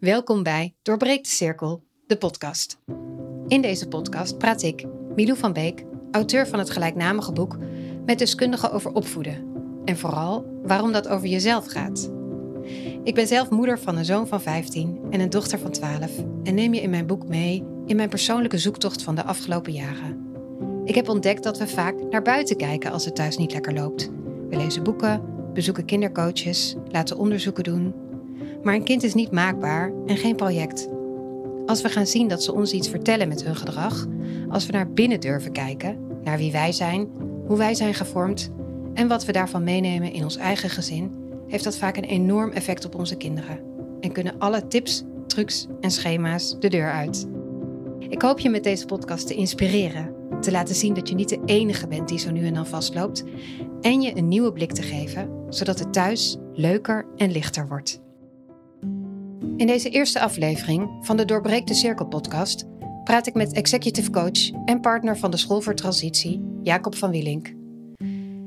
Welkom bij Doorbreek de Cirkel, de podcast. In deze podcast praat ik, Milou van Beek, auteur van het gelijknamige boek, met deskundigen over opvoeden. En vooral waarom dat over jezelf gaat. Ik ben zelf moeder van een zoon van 15 en een dochter van 12... en neem je in mijn boek mee in mijn persoonlijke zoektocht van de afgelopen jaren. Ik heb ontdekt dat we vaak naar buiten kijken als het thuis niet lekker loopt. We lezen boeken, bezoeken kindercoaches, laten onderzoeken doen. Maar een kind is niet maakbaar en geen project. Als we gaan zien dat ze ons iets vertellen met hun gedrag, als we naar binnen durven kijken, naar wie wij zijn, hoe wij zijn gevormd en wat we daarvan meenemen in ons eigen gezin, heeft dat vaak een enorm effect op onze kinderen. En kunnen alle tips, trucs en schema's de deur uit. Ik hoop je met deze podcast te inspireren, te laten zien dat je niet de enige bent die zo nu en dan vastloopt en je een nieuwe blik te geven, zodat het thuis leuker en lichter wordt. In deze eerste aflevering van de Doorbreek de Cirkel podcast praat ik met executive coach en partner van de School voor Transitie, Jakob van Wielink.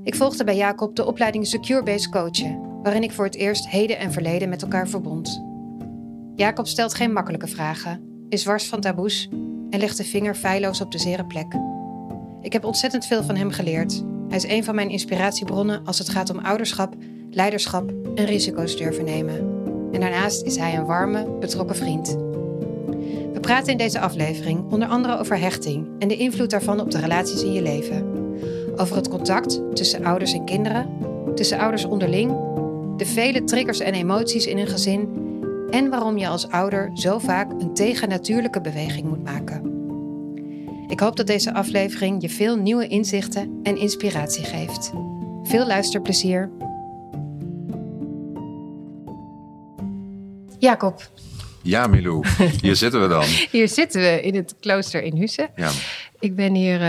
Ik volgde bij Jakob de opleiding Secure Base Coachen, waarin ik voor het eerst heden en verleden met elkaar verbond. Jakob stelt geen makkelijke vragen, is wars van taboes en legt de vinger feilloos op de zere plek. Ik heb ontzettend veel van hem geleerd. Hij is een van mijn inspiratiebronnen als het gaat om ouderschap, leiderschap en risico's durven nemen. En daarnaast is hij een warme, betrokken vriend. We praten in deze aflevering onder andere over hechting en de invloed daarvan op de relaties in je leven. Over het contact tussen ouders en kinderen, tussen ouders onderling, de vele triggers en emoties in een gezin en waarom je als ouder zo vaak een tegennatuurlijke beweging moet maken. Ik hoop dat deze aflevering je veel nieuwe inzichten en inspiratie geeft. Veel luisterplezier! Jakob. Ja, Milou. Hier zitten we dan. Hier zitten we in het klooster in Huissen. Ja. Ik ben hier,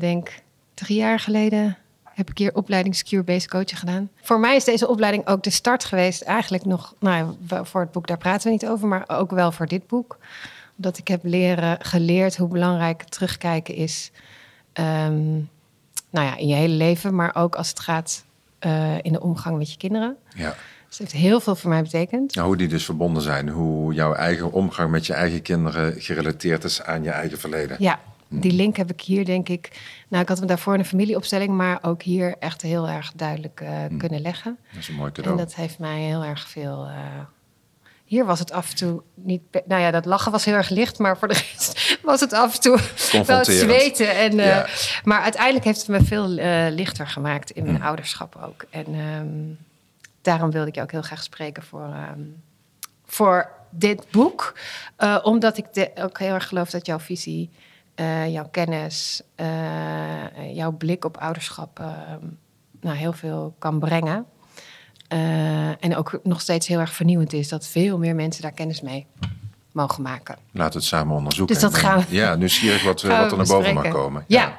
denk 3 jaar geleden, heb ik hier opleiding Secure Base Coachen gedaan. Voor mij is deze opleiding ook de start geweest. Eigenlijk nog, voor het boek, daar praten we niet over, maar ook wel voor dit boek. Omdat ik heb geleerd hoe belangrijk terugkijken is. In je hele leven, maar ook als het gaat in de omgang met je kinderen. Ja. Dus het heeft heel veel voor mij betekend. Nou, hoe die dus verbonden zijn. Hoe jouw eigen omgang met je eigen kinderen gerelateerd is aan je eigen verleden. Ja, die link heb ik hier denk ik. Ik had me daarvoor een familieopstelling, maar ook hier echt heel erg duidelijk kunnen leggen. Dat is een mooi cadeau. En dat heeft mij heel erg veel... Hier was het af en toe niet... dat lachen was heel erg licht, maar voor de rest was het af en toe wel het zweten. Maar uiteindelijk heeft het me veel lichter gemaakt in mijn ouderschap ook. En... daarom wilde ik je ook heel graag spreken voor dit boek. Omdat ik ook heel erg geloof dat jouw visie, jouw kennis, jouw blik op ouderschap heel veel kan brengen. En ook nog steeds heel erg vernieuwend is dat veel meer mensen daar kennis mee mogen maken. Laten we het samen onderzoeken. Dus dat gaan we. Ja, nieuwsgierig wat er naar boven mag komen. Ja.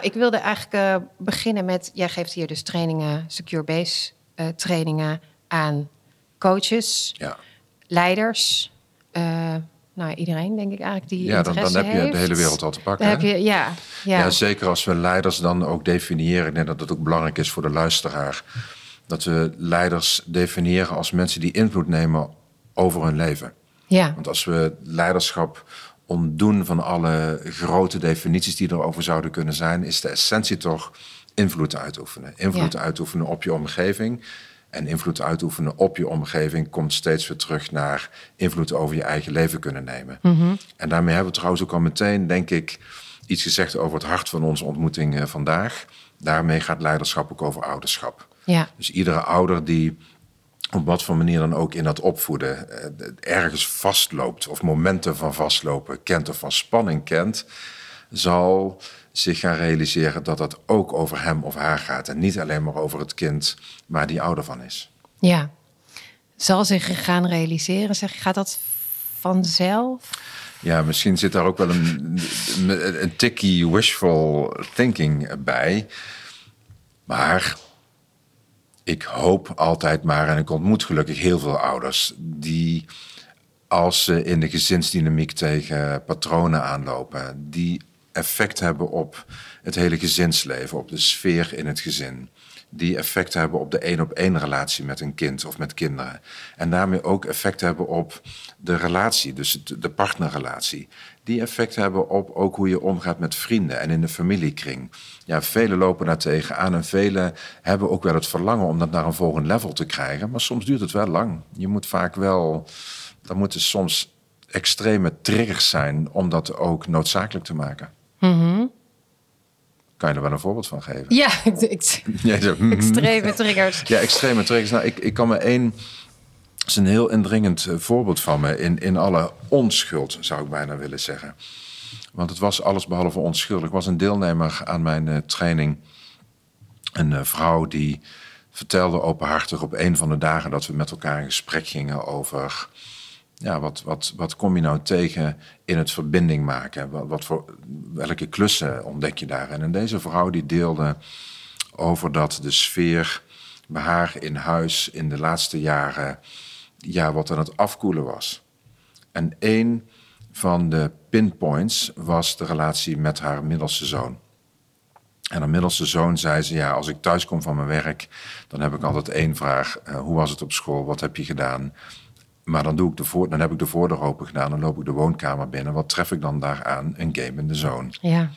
Ik wilde eigenlijk beginnen met, jij geeft hier dus trainingen, Secure Base trainingen aan coaches, leiders, iedereen denk ik eigenlijk die interesse heeft. Dan heb je de hele wereld al te pakken. Heb je, zeker als we leiders dan ook definiëren. Ik denk dat het ook belangrijk is voor de luisteraar. Dat we leiders definiëren als mensen die invloed nemen over hun leven. Ja. Want als we leiderschap ontdoen van alle grote definities die erover zouden kunnen zijn, is de essentie toch invloed uitoefenen. Invloed uitoefenen op je omgeving. En invloed uitoefenen op je omgeving komt steeds weer terug naar invloed over je eigen leven kunnen nemen. Mm-hmm. En daarmee hebben we trouwens ook al meteen, denk ik, iets gezegd over het hart van onze ontmoeting vandaag. Daarmee gaat leiderschap ook over ouderschap. Ja. Dus iedere ouder die op wat voor manier dan ook in dat opvoeden ergens vastloopt of momenten van vastlopen kent of van spanning kent, zal zich gaan realiseren dat dat ook over hem of haar gaat. En niet alleen maar over het kind waar die ouder van is. Ja, zal zich gaan realiseren. Gaat dat vanzelf? Ja, misschien zit daar ook wel een tikkie wishful thinking bij. Maar ik hoop altijd maar, en ik ontmoet gelukkig heel veel ouders die, als ze in de gezinsdynamiek tegen patronen aanlopen, die effect hebben op het hele gezinsleven, op de sfeer in het gezin. die effect hebben op de één-op-één relatie met een kind of met kinderen. En daarmee ook effect hebben op de relatie, dus de partnerrelatie. Die effect hebben op ook hoe je omgaat met vrienden en in de familiekring. Ja, velen lopen daar tegenaan en velen hebben ook wel het verlangen om dat naar een volgend level te krijgen. Maar soms duurt het wel lang. Je moet vaak wel, dan moeten soms extreme triggers zijn om dat ook noodzakelijk te maken. Mm-hmm. Kan je er wel een voorbeeld van geven? Ja, extreme triggers. Ja, extreme triggers. Nou, ik kan me één... Dat is een heel indringend voorbeeld van me. In alle onschuld, zou ik bijna willen zeggen. Want het was alles behalve onschuldig. Ik was een deelnemer aan mijn training. Een vrouw die vertelde openhartig op een van de dagen dat we met elkaar in gesprek gingen over... Ja, wat kom je nou tegen in het verbinding maken? Welke klussen ontdek je daarin? En deze vrouw die deelde over dat de sfeer bij haar in huis in de laatste jaren ja, wat aan het afkoelen was. En één van de pinpoints was de relatie met haar middelste zoon. En haar middelste zoon zei ze, ja, als ik thuis kom van mijn werk... dan heb ik altijd één vraag, hoe was het op school, wat heb je gedaan... Maar dan, dan heb ik de voordeur open gedaan, dan loop ik de woonkamer binnen. Wat tref ik dan daar aan? Een gamende zoon. Ja.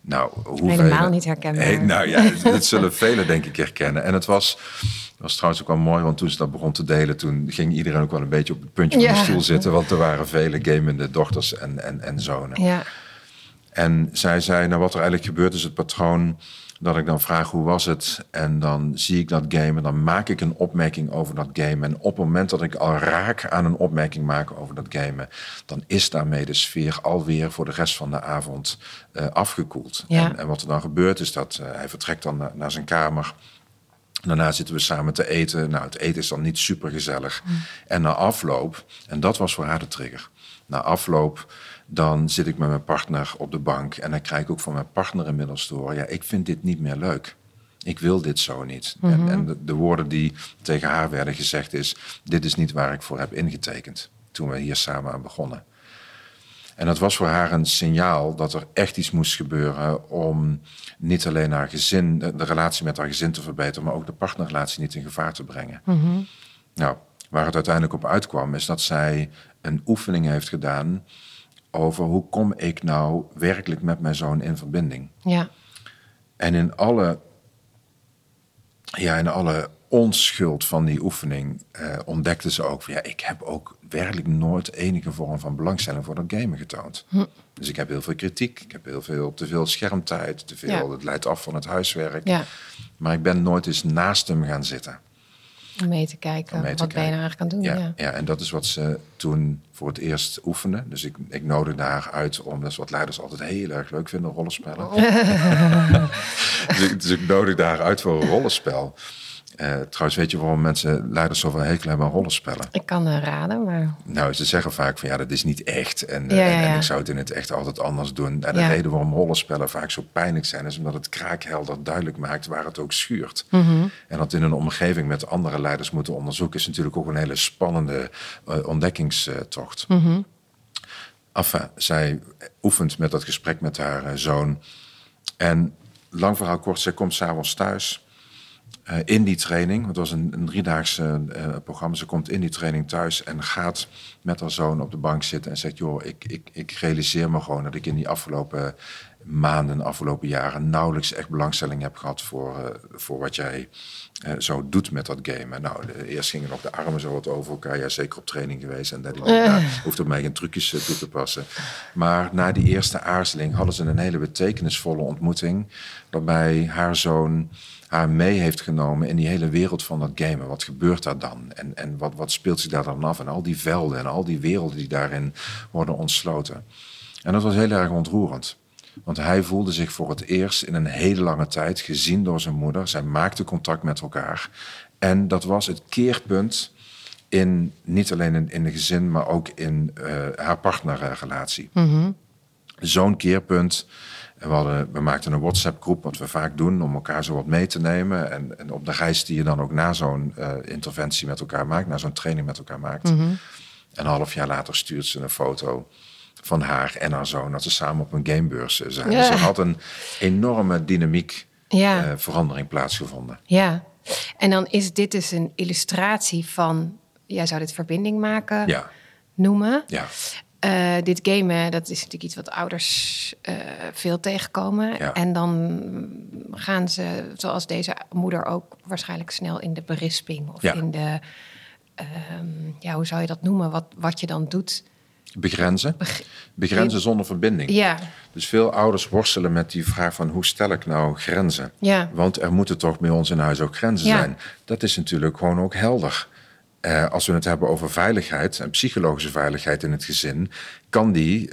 Nou, helemaal niet herkenbaar. Hey, nou ja, dat zullen velen denk ik herkennen. En het was trouwens ook wel mooi, want toen ze dat begon te delen... toen ging iedereen ook wel een beetje op het puntje van de stoel zitten... want er waren vele gamende dochters en zonen. Ja. En zij zei, nou wat er eigenlijk gebeurt is het patroon... dat ik dan vraag hoe was het en dan zie ik dat game... en dan maak ik een opmerking over dat game. En op het moment dat ik al raak aan een opmerking maken over dat gamen... dan is daarmee de sfeer alweer voor de rest van de avond afgekoeld. Ja. En wat er dan gebeurt is dat hij vertrekt dan naar zijn kamer... Daarna zitten we samen te eten. Nou, het eten is dan niet supergezellig. Mm. En na afloop, en dat was voor haar de trigger... na afloop, dan zit ik met mijn partner op de bank... en dan krijg ik ook van mijn partner inmiddels te horen... ja, ik vind dit niet meer leuk. Ik wil dit zo niet. Mm-hmm. En de woorden die tegen haar werden gezegd is... dit is niet waar ik voor heb ingetekend... toen we hier samen aan begonnen. En dat was voor haar een signaal dat er echt iets moest gebeuren... om niet alleen haar gezin, de relatie met haar gezin te verbeteren... maar ook de partnerrelatie niet in gevaar te brengen. Mm-hmm. Nou, waar het uiteindelijk op uitkwam... is dat zij een oefening heeft gedaan... over hoe kom ik nou werkelijk met mijn zoon in verbinding. Ja. En in alle onschuld van die oefening ontdekte ze ook... van, ja, ik heb ook werkelijk nooit enige vorm van belangstelling voor dat gamen getoond. Hm. Dus ik heb heel veel kritiek, ik heb heel veel te veel schermtijd... te veel, het leidt af van het huiswerk. Ja. Maar ik ben nooit eens naast hem gaan zitten... Om mee te kijken wat ben je nou eigenlijk aan het doen. Ja, ja. Ja, en dat is wat ze toen voor het eerst oefende. Dus ik nodigde haar uit om... Dat is wat leiders altijd heel erg leuk vinden, rollenspellen. Oh. dus ik nodigde haar uit voor een rollenspel. Trouwens, weet je waarom leiders zoveel hekel hebben aan rollenspellen? Ik kan raden, maar... Nou, ze zeggen vaak van ja, dat is niet echt. En ik zou het in het echt altijd anders doen. En de reden waarom rollenspellen vaak zo pijnlijk zijn... is omdat het kraakhelder duidelijk maakt waar het ook schuurt. Mm-hmm. En dat in een omgeving met andere leiders moeten onderzoeken... is natuurlijk ook een hele spannende ontdekkingstocht. Mm-hmm. Enfin, zij oefent met dat gesprek met haar zoon. En lang verhaal kort, zij komt 's avonds thuis... in die training, het was een driedaagse programma... ze komt in die training thuis en gaat met haar zoon op de bank zitten... en zegt, joh, ik realiseer me gewoon dat ik in die afgelopen maanden... afgelopen jaren nauwelijks echt belangstelling heb gehad... voor wat jij zo doet met dat gamen. Nou, eerst gingen nog de armen zo wat over elkaar... ja, zeker op training geweest en dat hoeft op mij geen trucjes toe te passen. Maar na die eerste aarzeling hadden ze een hele betekenisvolle ontmoeting... waarbij haar zoon... haar mee heeft genomen in die hele wereld van dat gamen. Wat gebeurt daar dan? En wat speelt zich daar dan af? En al die velden en al die werelden die daarin worden ontsloten. En dat was heel erg ontroerend. Want hij voelde zich voor het eerst in een hele lange tijd gezien door zijn moeder. Zij maakten contact met elkaar. En dat was het keerpunt in niet alleen in de gezin... maar ook in haar partnerrelatie. Mm-hmm. Zo'n keerpunt... We maakten een WhatsApp-groep, wat we vaak doen... om elkaar zo wat mee te nemen. En op de reis die je dan ook na zo'n interventie met elkaar maakt... na zo'n training met elkaar maakt. Mm-hmm. Een half jaar later stuurt ze een foto van haar en haar zoon... dat ze samen op een gamebeurs zijn. Yeah. Dus ze had een enorme dynamiek verandering plaatsgevonden. Ja, en dan is dit dus een illustratie van... Jij zou dit verbinding maken noemen. Ja. Dit game, dat is natuurlijk iets wat ouders veel tegenkomen. Ja. En dan gaan ze, zoals deze moeder ook... waarschijnlijk snel in de berisping of in de... hoe zou je dat noemen? Wat je dan doet... Begrenzen zonder verbinding. Ja. Dus veel ouders worstelen met die vraag van... hoe stel ik nou grenzen? Ja. Want er moeten toch bij ons in huis ook grenzen zijn. Dat is natuurlijk gewoon ook helder. Als we het hebben over veiligheid... en psychologische veiligheid in het gezin... kan die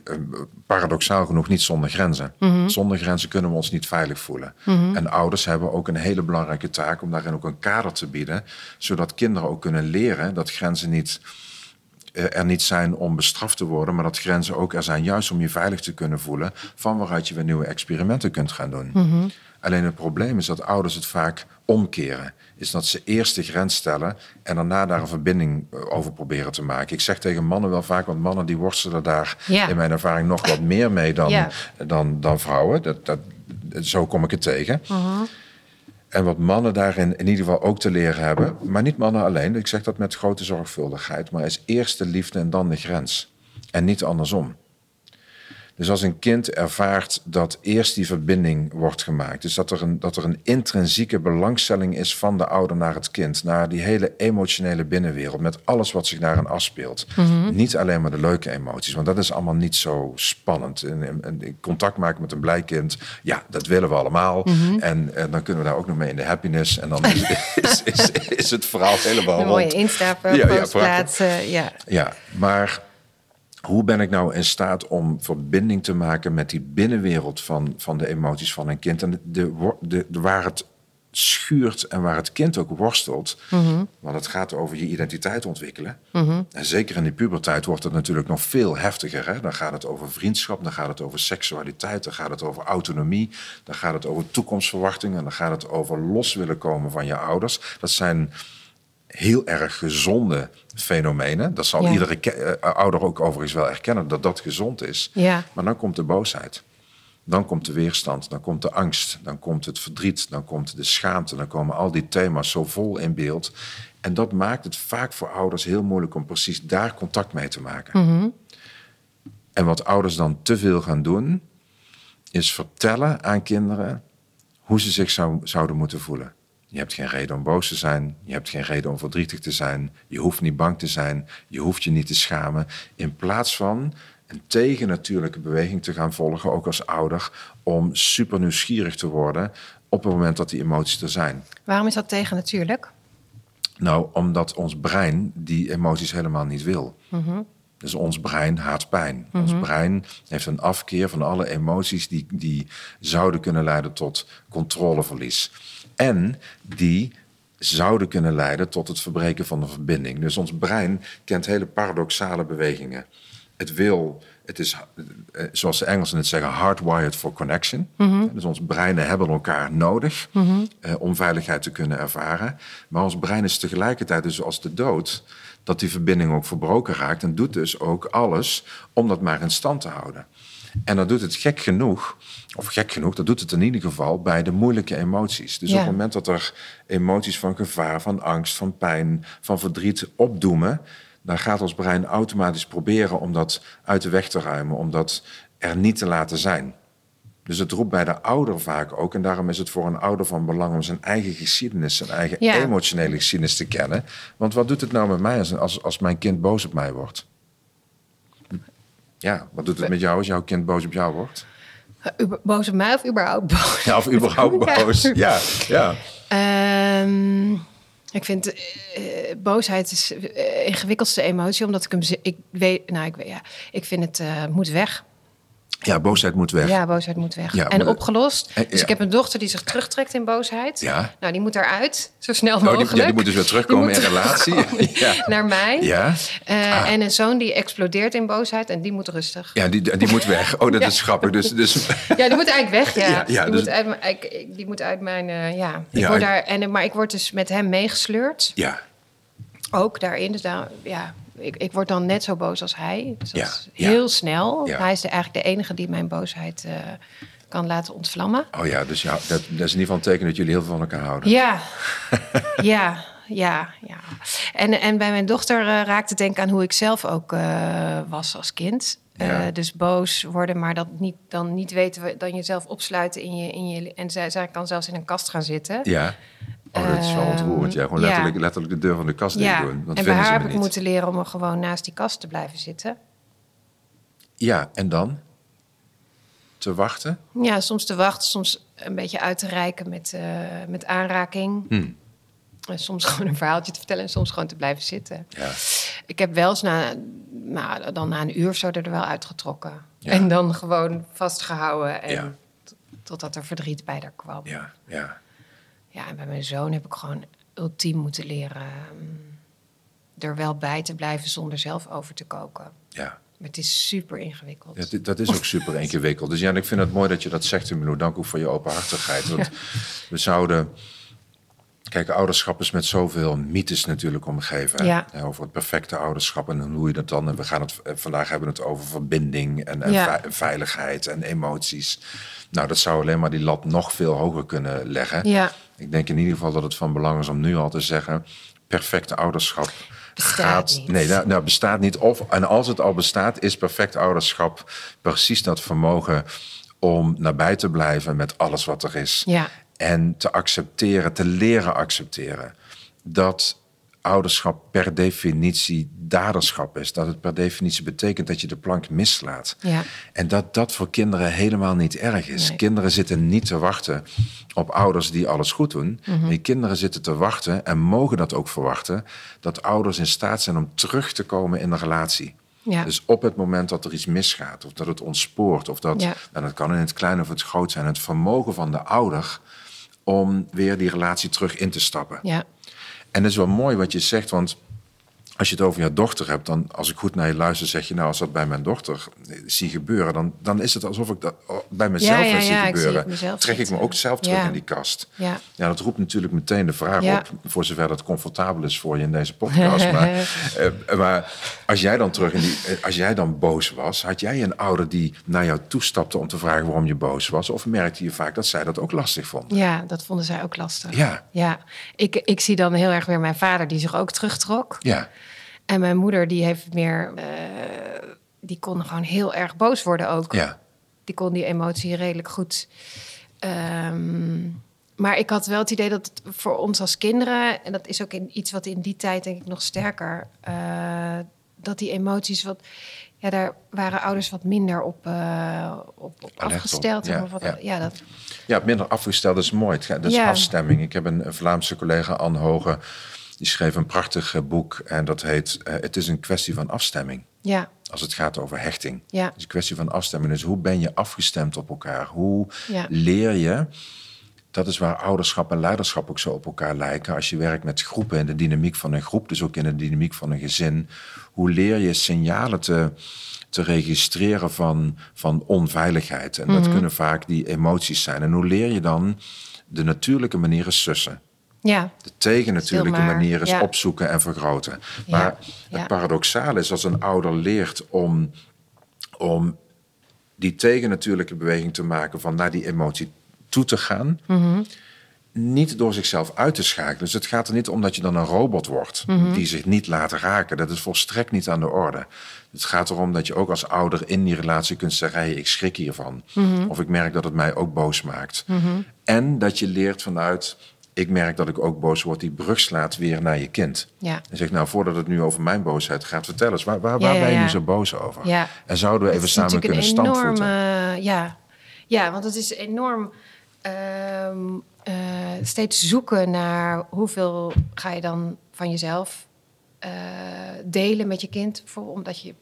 paradoxaal genoeg niet zonder grenzen. Mm-hmm. Zonder grenzen kunnen we ons niet veilig voelen. Mm-hmm. En ouders hebben ook een hele belangrijke taak... om daarin ook een kader te bieden... zodat kinderen ook kunnen leren dat grenzen niet... er niet zijn om bestraft te worden... maar dat grenzen ook er zijn juist om je veilig te kunnen voelen... van waaruit je weer nieuwe experimenten kunt gaan doen. Mm-hmm. Alleen het probleem is dat ouders het vaak omkeren. Is dat ze eerst de grens stellen... en daarna daar een verbinding over proberen te maken. Ik zeg tegen mannen wel vaak... want mannen die worstelen daar in mijn ervaring nog wat meer mee dan vrouwen. Zo kom ik het tegen. Mm-hmm. En wat mannen daarin in ieder geval ook te leren hebben... maar niet mannen alleen, ik zeg dat met grote zorgvuldigheid... maar is eerst de liefde en dan de grens. En niet andersom. Dus als een kind ervaart dat eerst die verbinding wordt gemaakt... dus dat er een intrinsieke belangstelling is van de ouder naar het kind... naar die hele emotionele binnenwereld... met alles wat zich daarin afspeelt. Mm-hmm. Niet alleen maar de leuke emoties, want dat is allemaal niet zo spannend. En contact maken met een blij kind, ja, dat willen we allemaal. Mm-hmm. En dan kunnen we daar ook nog mee in de happiness. En dan is het verhaal helemaal rond. Mooie instappen, postplaatsen, Ja, maar... hoe ben ik nou in staat om verbinding te maken met die binnenwereld van de emoties van een kind? En waar het schuurt en waar het kind ook worstelt. Mm-hmm. Want het gaat over je identiteit ontwikkelen. Mm-hmm. En zeker in die puberteit wordt het natuurlijk nog veel heftiger. Hè? Dan gaat het over vriendschap, dan gaat het over seksualiteit... dan gaat het over autonomie, dan gaat het over toekomstverwachtingen... dan gaat het over los willen komen van je ouders. Dat zijn... heel erg gezonde fenomenen. Dat zal iedere ouder ook overigens wel erkennen, dat gezond is. Ja. Maar dan komt de boosheid. Dan komt de weerstand, dan komt de angst, dan komt het verdriet... dan komt de schaamte, dan komen al die thema's zo vol in beeld. En dat maakt het vaak voor ouders heel moeilijk... om precies daar contact mee te maken. Mm-hmm. En wat ouders dan te veel gaan doen... is vertellen aan kinderen hoe ze zich zouden moeten voelen. Je hebt geen reden om boos te zijn. Je hebt geen reden om verdrietig te zijn. Je hoeft niet bang te zijn. Je hoeft je niet te schamen. In plaats van een tegennatuurlijke beweging te gaan volgen, ook als ouder, om super nieuwsgierig te worden op het moment dat die emoties er zijn. Waarom is dat tegennatuurlijk? Nou, omdat ons brein die emoties helemaal niet wil. Mm-hmm. Dus ons brein haat pijn. Mm-hmm. Ons brein heeft een afkeer van alle emoties die zouden kunnen leiden tot controleverlies. En die zouden kunnen leiden tot het verbreken van de verbinding. Dus ons brein kent hele paradoxale bewegingen. Het is, zoals de Engelsen het zeggen, hardwired for connection. Mm-hmm. Dus ons breinen hebben elkaar nodig om veiligheid te kunnen ervaren. Maar ons brein is tegelijkertijd dus als de dood... dat die verbinding ook verbroken raakt... en doet dus ook alles om dat maar in stand te houden. En dat doet het dat doet het in ieder geval bij de moeilijke emoties. Dus op het moment dat er emoties van gevaar, van angst, van pijn, van verdriet opdoemen... dan gaat ons brein automatisch proberen om dat uit de weg te ruimen... om dat er niet te laten zijn. Dus het roept bij de ouder vaak ook... en daarom is het voor een ouder van belang om zijn eigen geschiedenis... zijn eigen emotionele geschiedenis te kennen. Want wat doet het nou met mij als mijn kind boos op mij wordt? Ja, wat doet het met jou als jouw kind boos op jou wordt? Boos op mij of überhaupt boos? Ja, of überhaupt boos. Ja. Ik vind boosheid is de ingewikkeldste emotie, omdat ik hem... Ik vind het moet weg. Ja, boosheid moet weg. Ja, boosheid moet weg. Ja, en opgelost. Dus ik heb een dochter die zich terugtrekt in boosheid. Ja. Nou, die moet eruit, zo snel mogelijk. Die moet dus weer terugkomen in relatie. Ja. Naar mij. Ja. En een zoon die explodeert in boosheid en die moet rustig. Ja, die moet weg. Oh, dat is grappig. Dus... Ja, die moet eigenlijk weg, die moet uit mijn... Maar ik word dus met hem meegesleurd. Ja. Ook daarin, dus daar... Ja. Ik word dan net zo boos als hij. Dus dat is heel snel. Ja. Hij is eigenlijk de enige die mijn boosheid kan laten ontvlammen. Oh ja, dus ja, dat is in ieder geval een teken dat jullie heel veel van elkaar houden. Ja, ja. En bij mijn dochter raakte het denk aan hoe ik zelf ook was als kind. Ja. Dus boos worden, maar dat niet weten, dan jezelf opsluiten in je en zij kan zelfs in een kast gaan zitten. Ja. Oh, dat is wel ontroerend. Ja. Gewoon letterlijk de deur van de kast dicht doen. Want en bij haar heb ik moeten leren om er gewoon naast die kast te blijven zitten. Ja, en dan? Te wachten? Ja, soms te wachten, soms een beetje uit te reiken met aanraking. Soms gewoon een verhaaltje te vertellen en soms gewoon te blijven zitten. Ja. Ik heb wel eens na een uur of zo er wel uitgetrokken. Ja. En dan gewoon vastgehouden. En totdat er verdriet bij haar kwam. Ja, ja. Ja, en bij mijn zoon heb ik gewoon ultiem moeten leren er wel bij te blijven zonder zelf over te koken. Ja. Maar het is super ingewikkeld. Ja, dat is ook super ingewikkeld. Dus ja, ik vind het mooi dat je dat zegt, Milou. Dank ook voor je openhartigheid. Want we zouden... Kijk, ouderschap is met zoveel mythes natuurlijk omgeven. Ja. Hè, over het perfecte ouderschap en hoe je dat dan... En we gaan vandaag hebben het over verbinding en veiligheid en emoties. Nou, dat zou alleen maar die lat nog veel hoger kunnen leggen. Ja. Ik denk in ieder geval dat het van belang is om nu al te zeggen... perfecte ouderschap bestaat niet. Nee, dat bestaat niet. En als het al bestaat, is perfect ouderschap precies dat vermogen... om nabij te blijven met alles wat er is. Ja. En te accepteren, te leren accepteren dat ouderschap per definitie daderschap is. Dat het per definitie betekent dat je de plank mislaat. Ja. En dat voor kinderen helemaal niet erg is. Nee. Kinderen zitten niet te wachten op ouders die alles goed doen. Mm-hmm. Nee, kinderen zitten te wachten en mogen dat ook verwachten... dat ouders in staat zijn om terug te komen in de relatie. Ja. Dus op het moment dat er iets misgaat of dat het ontspoort... of dat, en dat kan in het klein of het groot zijn... het vermogen van de ouder... om weer die relatie terug in te stappen. Ja. En dat is wel mooi wat je zegt, want als je het over jouw dochter hebt... dan, als ik goed naar je luister, zeg je... nou, als dat bij mijn dochter zie gebeuren... dan is het alsof ik dat bij mezelf zie gebeuren. Trek ik me ook zelf terug in die kast. Ja. Ja, dat roept natuurlijk meteen de vraag op... voor zover dat comfortabel is voor je in deze podcast. Maar als jij dan boos was... had jij een ouder die naar jou toestapte om te vragen waarom je boos was... of merkte je vaak dat zij dat ook lastig vonden? Ja, dat vonden zij ook lastig. Ja. Ja. Ik zie dan heel erg weer mijn vader die zich ook terugtrok... Ja. En mijn moeder, die heeft meer... die kon gewoon heel erg boos worden ook. Ja. Die kon die emotie redelijk goed. Maar ik had wel het idee dat het voor ons als kinderen... en dat is ook iets wat in die tijd denk ik nog sterker... dat die emoties wat... Ja, daar waren ouders wat minder op afgesteld. Op. Ja, of wat, minder afgesteld is mooi. Dat is afstemming. Ik heb een Vlaamse collega, Anne Hogen... Die schreef een prachtig boek en dat heet... Het is een kwestie van afstemming. Ja. Als het gaat over hechting. Ja. Het is een kwestie van afstemming. Dus hoe ben je afgestemd op elkaar? Hoe leer je... Dat is waar ouderschap en leiderschap ook zo op elkaar lijken. Als je werkt met groepen en de dynamiek van een groep... dus ook in de dynamiek van een gezin... hoe leer je signalen te registreren van onveiligheid? En dat kunnen vaak die emoties zijn. En hoe leer je dan de natuurlijke manieren sussen? Ja. De tegennatuurlijke manier is opzoeken en vergroten. Maar het paradoxale is als een ouder leert om die tegennatuurlijke beweging te maken... van naar die emotie toe te gaan... niet door zichzelf uit te schakelen. Dus het gaat er niet om dat je dan een robot wordt... die zich niet laat raken. Dat is volstrekt niet aan de orde. Het gaat erom dat je ook als ouder in die relatie kunt zeggen... hey, ik schrik hiervan. Of ik merk dat het mij ook boos maakt. En dat je leert vanuit... Ik merk dat ik ook boos word, die brug slaat weer naar je kind. Ja. En zeg, nou, voordat het nu over mijn boosheid gaat, vertel eens, waar ben je nu zo boos over? Ja. En zouden we even samen kunnen standvoeten? Want het is enorm steeds zoeken naar hoeveel ga je dan van jezelf delen met je kind. Omdat je,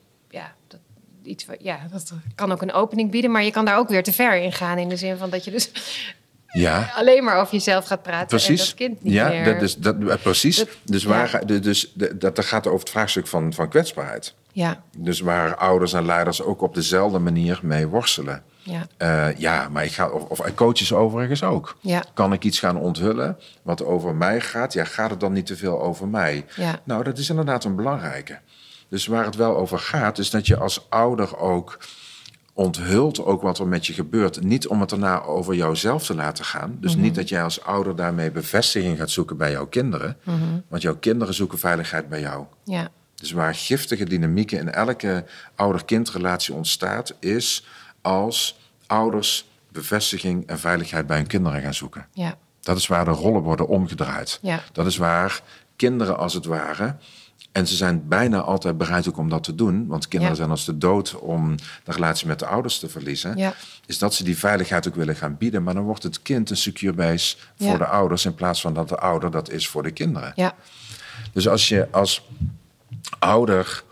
dat kan ook een opening bieden, maar je kan daar ook weer te ver in gaan. In de zin van dat je dus... Ja. Alleen maar over jezelf gaat praten en dat kind niet meer. Dat gaat over het vraagstuk van kwetsbaarheid. Ja. Dus waar ouders en leiders ook op dezelfde manier mee worstelen. Ja, maar ik ga... Of coaches overigens ook. Ja. Kan ik iets gaan onthullen wat over mij gaat? Ja, gaat het dan niet te veel over mij? Ja. Nou, dat is inderdaad een belangrijke. Dus waar het wel over gaat, is dat je als ouder ook... onthult ook wat er met je gebeurt. Niet om het daarna over jouzelf te laten gaan. Dus niet dat jij als ouder daarmee bevestiging gaat zoeken bij jouw kinderen. Mm-hmm. Want jouw kinderen zoeken veiligheid bij jou. Ja. Dus waar giftige dynamieken in elke ouder-kindrelatie ontstaat, is als ouders bevestiging en veiligheid bij hun kinderen gaan zoeken. Ja. Dat is waar de rollen worden omgedraaid. Ja. Dat is waar kinderen als het ware... En ze zijn bijna altijd bereid ook om dat te doen. Want kinderen zijn als de dood om de relatie met de ouders te verliezen. Ja. Is dat ze die veiligheid ook willen gaan bieden. Maar dan wordt het kind een secure base voor de ouders. In plaats van dat de ouder dat is voor de kinderen. Ja. Dus als je als ouder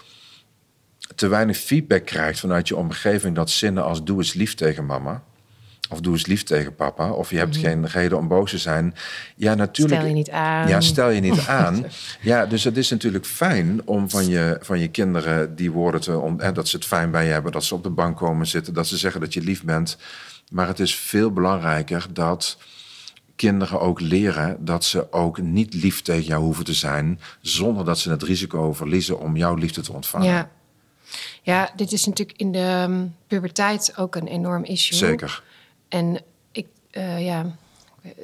te weinig feedback krijgt vanuit je omgeving. Dat zinnen als doe eens lief tegen mama. Of doe eens lief tegen papa. Of je hebt geen reden om boos te zijn. Ja, natuurlijk. Stel je niet aan. Ja, stel je niet aan. Ja, dus het is natuurlijk fijn om van je kinderen die woorden dat ze het fijn bij je hebben. Dat ze op de bank komen zitten. Dat ze zeggen dat je lief bent. Maar het is veel belangrijker dat kinderen ook leren dat ze ook niet lief tegen jou hoeven te zijn. Zonder dat ze het risico verliezen om jouw liefde te ontvangen. Ja, dit is natuurlijk in de puberteit ook een enorm issue. Zeker. En je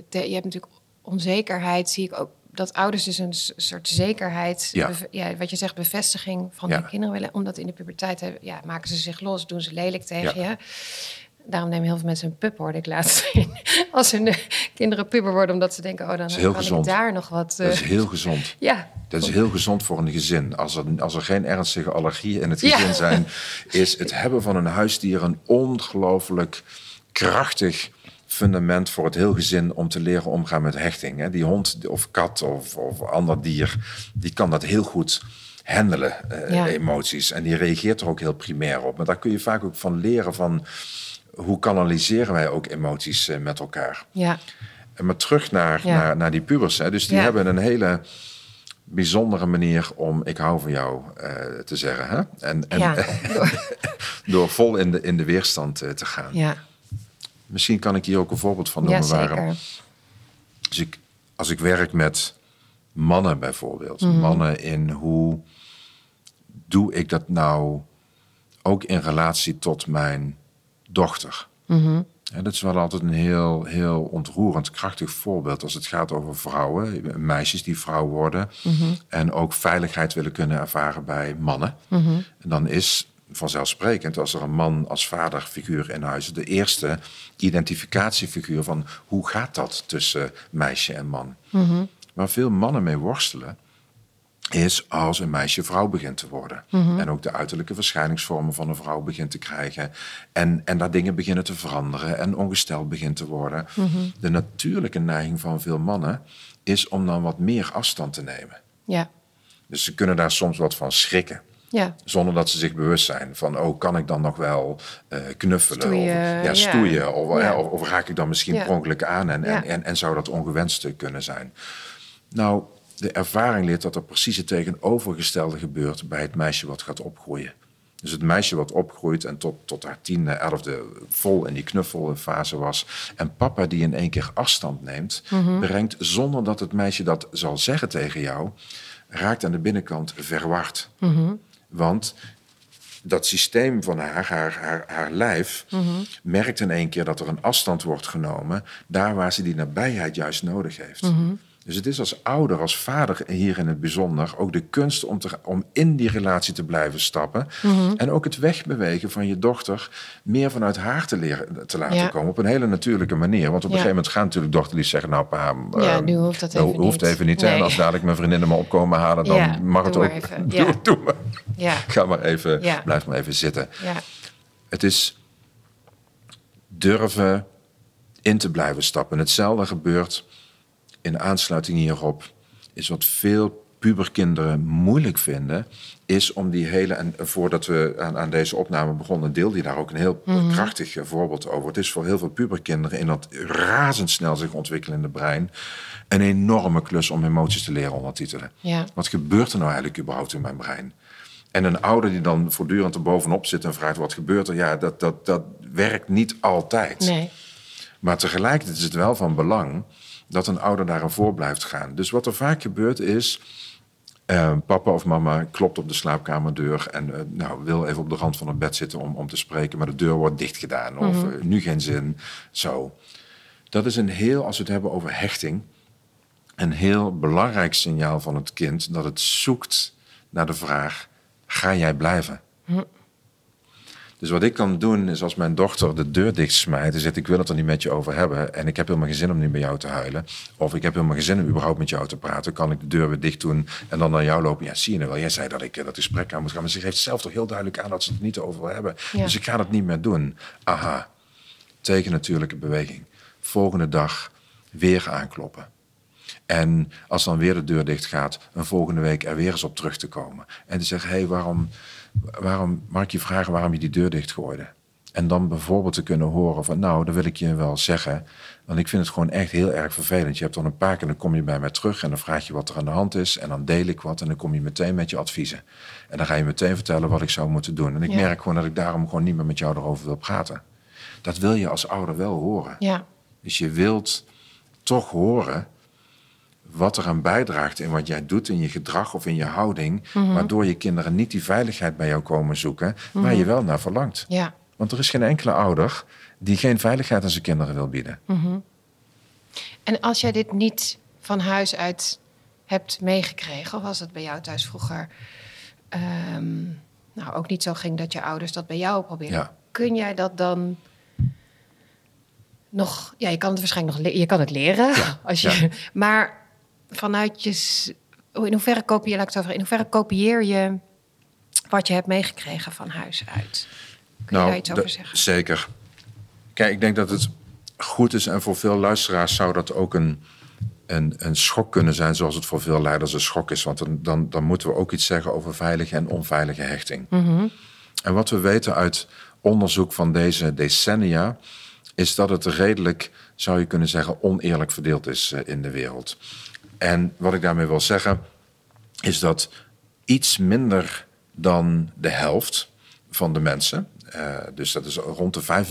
hebt natuurlijk onzekerheid, zie ik ook. Dat ouders dus een soort zekerheid, wat je zegt, bevestiging van hun kinderen willen. Omdat in de puberteit maken ze zich los, doen ze lelijk tegen je. Daarom nemen heel veel mensen een pup, hoorde ik laatst. Als hun kinderen puber worden, omdat ze denken, oh, dan kan gezond. Ik daar nog wat... Dat is heel gezond. Ja. Dat is heel gezond voor een gezin. Als er geen ernstige allergieën in het gezin zijn, is het hebben van een huisdier een ongelooflijk krachtig fundament voor het heel gezin om te leren omgaan met hechting. Die hond of kat of ander dier, die kan dat heel goed handelen, emoties. En die reageert er ook heel primair op. Maar daar kun je vaak ook van leren van hoe kanaliseren wij ook emoties met elkaar. Ja. Maar terug naar die pubers. Dus die hebben een hele bijzondere manier om ik hou van jou te zeggen. Hè? En door vol in de weerstand te gaan. Ja. Misschien kan ik hier ook een voorbeeld van noemen. Waarom. Dus als ik werk met mannen bijvoorbeeld. Mm-hmm. Mannen in hoe doe ik dat nou ook in relatie tot mijn dochter. Mm-hmm. Ja, dat is wel altijd een heel, heel ontroerend, krachtig voorbeeld als het gaat over vrouwen. Meisjes die vrouw worden. Mm-hmm. En ook veiligheid willen kunnen ervaren bij mannen. Mm-hmm. En dan is vanzelfsprekend, als er een man als vaderfiguur in huis is, de eerste identificatiefiguur van hoe gaat dat tussen meisje en man. Mm-hmm. Waar veel mannen mee worstelen, is als een meisje vrouw begint te worden. Mm-hmm. En ook de uiterlijke verschijningsvormen van een vrouw begint te krijgen. En daar dingen beginnen te veranderen en ongesteld begint te worden. Mm-hmm. De natuurlijke neiging van veel mannen is om dan wat meer afstand te nemen. Ja. Dus ze kunnen daar soms wat van schrikken. Ja. Zonder dat ze zich bewust zijn van, oh, kan ik dan nog wel knuffelen? Stoeien. Of raak ik dan misschien per ongeluk aan en zou dat ongewenst kunnen zijn? Nou, de ervaring leert dat er precies het tegenovergestelde gebeurt bij het meisje wat gaat opgroeien. Dus het meisje wat opgroeit en tot haar 10e, 11e vol in die knuffelfase was. En papa die in één keer afstand neemt, brengt zonder dat het meisje dat zal zeggen tegen jou, raakt aan de binnenkant verward. Mm-hmm. Want dat systeem van haar lijf, merkt in één keer dat er een afstand wordt genomen, daar waar ze die nabijheid juist nodig heeft. Mm-hmm. Dus het is als ouder, als vader hier in het bijzonder, ook de kunst om in die relatie te blijven stappen. Mm-hmm. En ook het wegbewegen van je dochter meer vanuit haar te laten komen. Op een hele natuurlijke manier. Want op een gegeven moment gaan natuurlijk dochterlief zeggen, nou pa, nu hoeft dat even niet. Nee. En als dadelijk mijn vriendinnen me opkomen halen, dan mag het ook. Doe maar. Ja. Ga maar even, blijf maar even zitten. Ja. Het is durven in te blijven stappen. Hetzelfde gebeurt in aansluiting hierop, is wat veel puberkinderen moeilijk vinden, is om die hele, en voordat we aan deze opname begonnen, deelde je daar ook een heel krachtig voorbeeld over. Het is voor heel veel puberkinderen in dat razendsnel zich ontwikkelende brein een enorme klus om emoties te leren ondertitelen. Ja. Wat gebeurt er nou eigenlijk überhaupt in mijn brein? En een ouder die dan voortdurend er bovenop zit en vraagt, wat gebeurt er? Ja, dat werkt niet altijd. Nee. Maar tegelijkertijd is het wel van belang dat een ouder daarvoor blijft gaan. Dus wat er vaak gebeurt is, Papa of mama klopt op de slaapkamerdeur en wil even op de rand van het bed zitten om te spreken, maar de deur wordt dichtgedaan of nu geen zin. Zo. Dat is als we het hebben over hechting, een heel belangrijk signaal van het kind dat het zoekt naar de vraag, ga jij blijven? Mm. Dus wat ik kan doen is als mijn dochter de deur dicht smijt en zegt ik wil het er niet met je over hebben en ik heb helemaal geen zin om niet bij jou te huilen of ik heb helemaal geen zin om überhaupt met jou te praten, kan ik de deur weer dicht doen en dan naar jou lopen. Ja, zie je nou wel, jij zei dat ik dat gesprek aan moet gaan, maar ze geeft zelf toch heel duidelijk aan dat ze het niet over wil hebben. Ja. Dus ik ga dat niet meer doen. Aha, tegennatuurlijke beweging. Volgende dag weer aankloppen. En als dan weer de deur dicht gaat, een volgende week er weer eens op terug te komen. En te zeggen, hey, waarom mag ik je vragen waarom je die deur dichtgooide? En dan bijvoorbeeld te kunnen horen van, nou, dat wil ik je wel zeggen. Want ik vind het gewoon echt heel erg vervelend. Je hebt dan een paar keer, dan kom je bij mij terug en dan vraag je wat er aan de hand is. En dan deel ik wat en dan kom je meteen met je adviezen. En dan ga je meteen vertellen wat ik zou moeten doen. En ik merk gewoon dat ik daarom gewoon niet meer met jou erover wil praten. Dat wil je als ouder wel horen. Ja. Dus je wilt toch horen wat eraan bijdraagt in wat jij doet, in je gedrag of in je houding, waardoor je kinderen niet die veiligheid bij jou komen zoeken, waar je wel naar verlangt. Ja. Want er is geen enkele ouder die geen veiligheid aan zijn kinderen wil bieden. Mm-hmm. En als jij dit niet van huis uit hebt meegekregen, of als het bij jou thuis vroeger ook niet zo ging dat je ouders dat bij jou proberen, kun jij dat dan nog? Ja, je kan het waarschijnlijk nog je kan het leren, maar vanuit je, in hoeverre kopieer je wat je hebt meegekregen van huis uit? Kun je daar iets over zeggen? Zeker. Kijk, ik denk dat het goed is en voor veel luisteraars zou dat ook een schok kunnen zijn, zoals het voor veel leiders een schok is. Want dan moeten we ook iets zeggen over veilige en onveilige hechting. Mm-hmm. En wat we weten uit onderzoek van deze decennia is dat het redelijk, zou je kunnen zeggen, oneerlijk verdeeld is in de wereld. En wat ik daarmee wil zeggen is dat iets minder dan de helft van de mensen, dus dat is rond de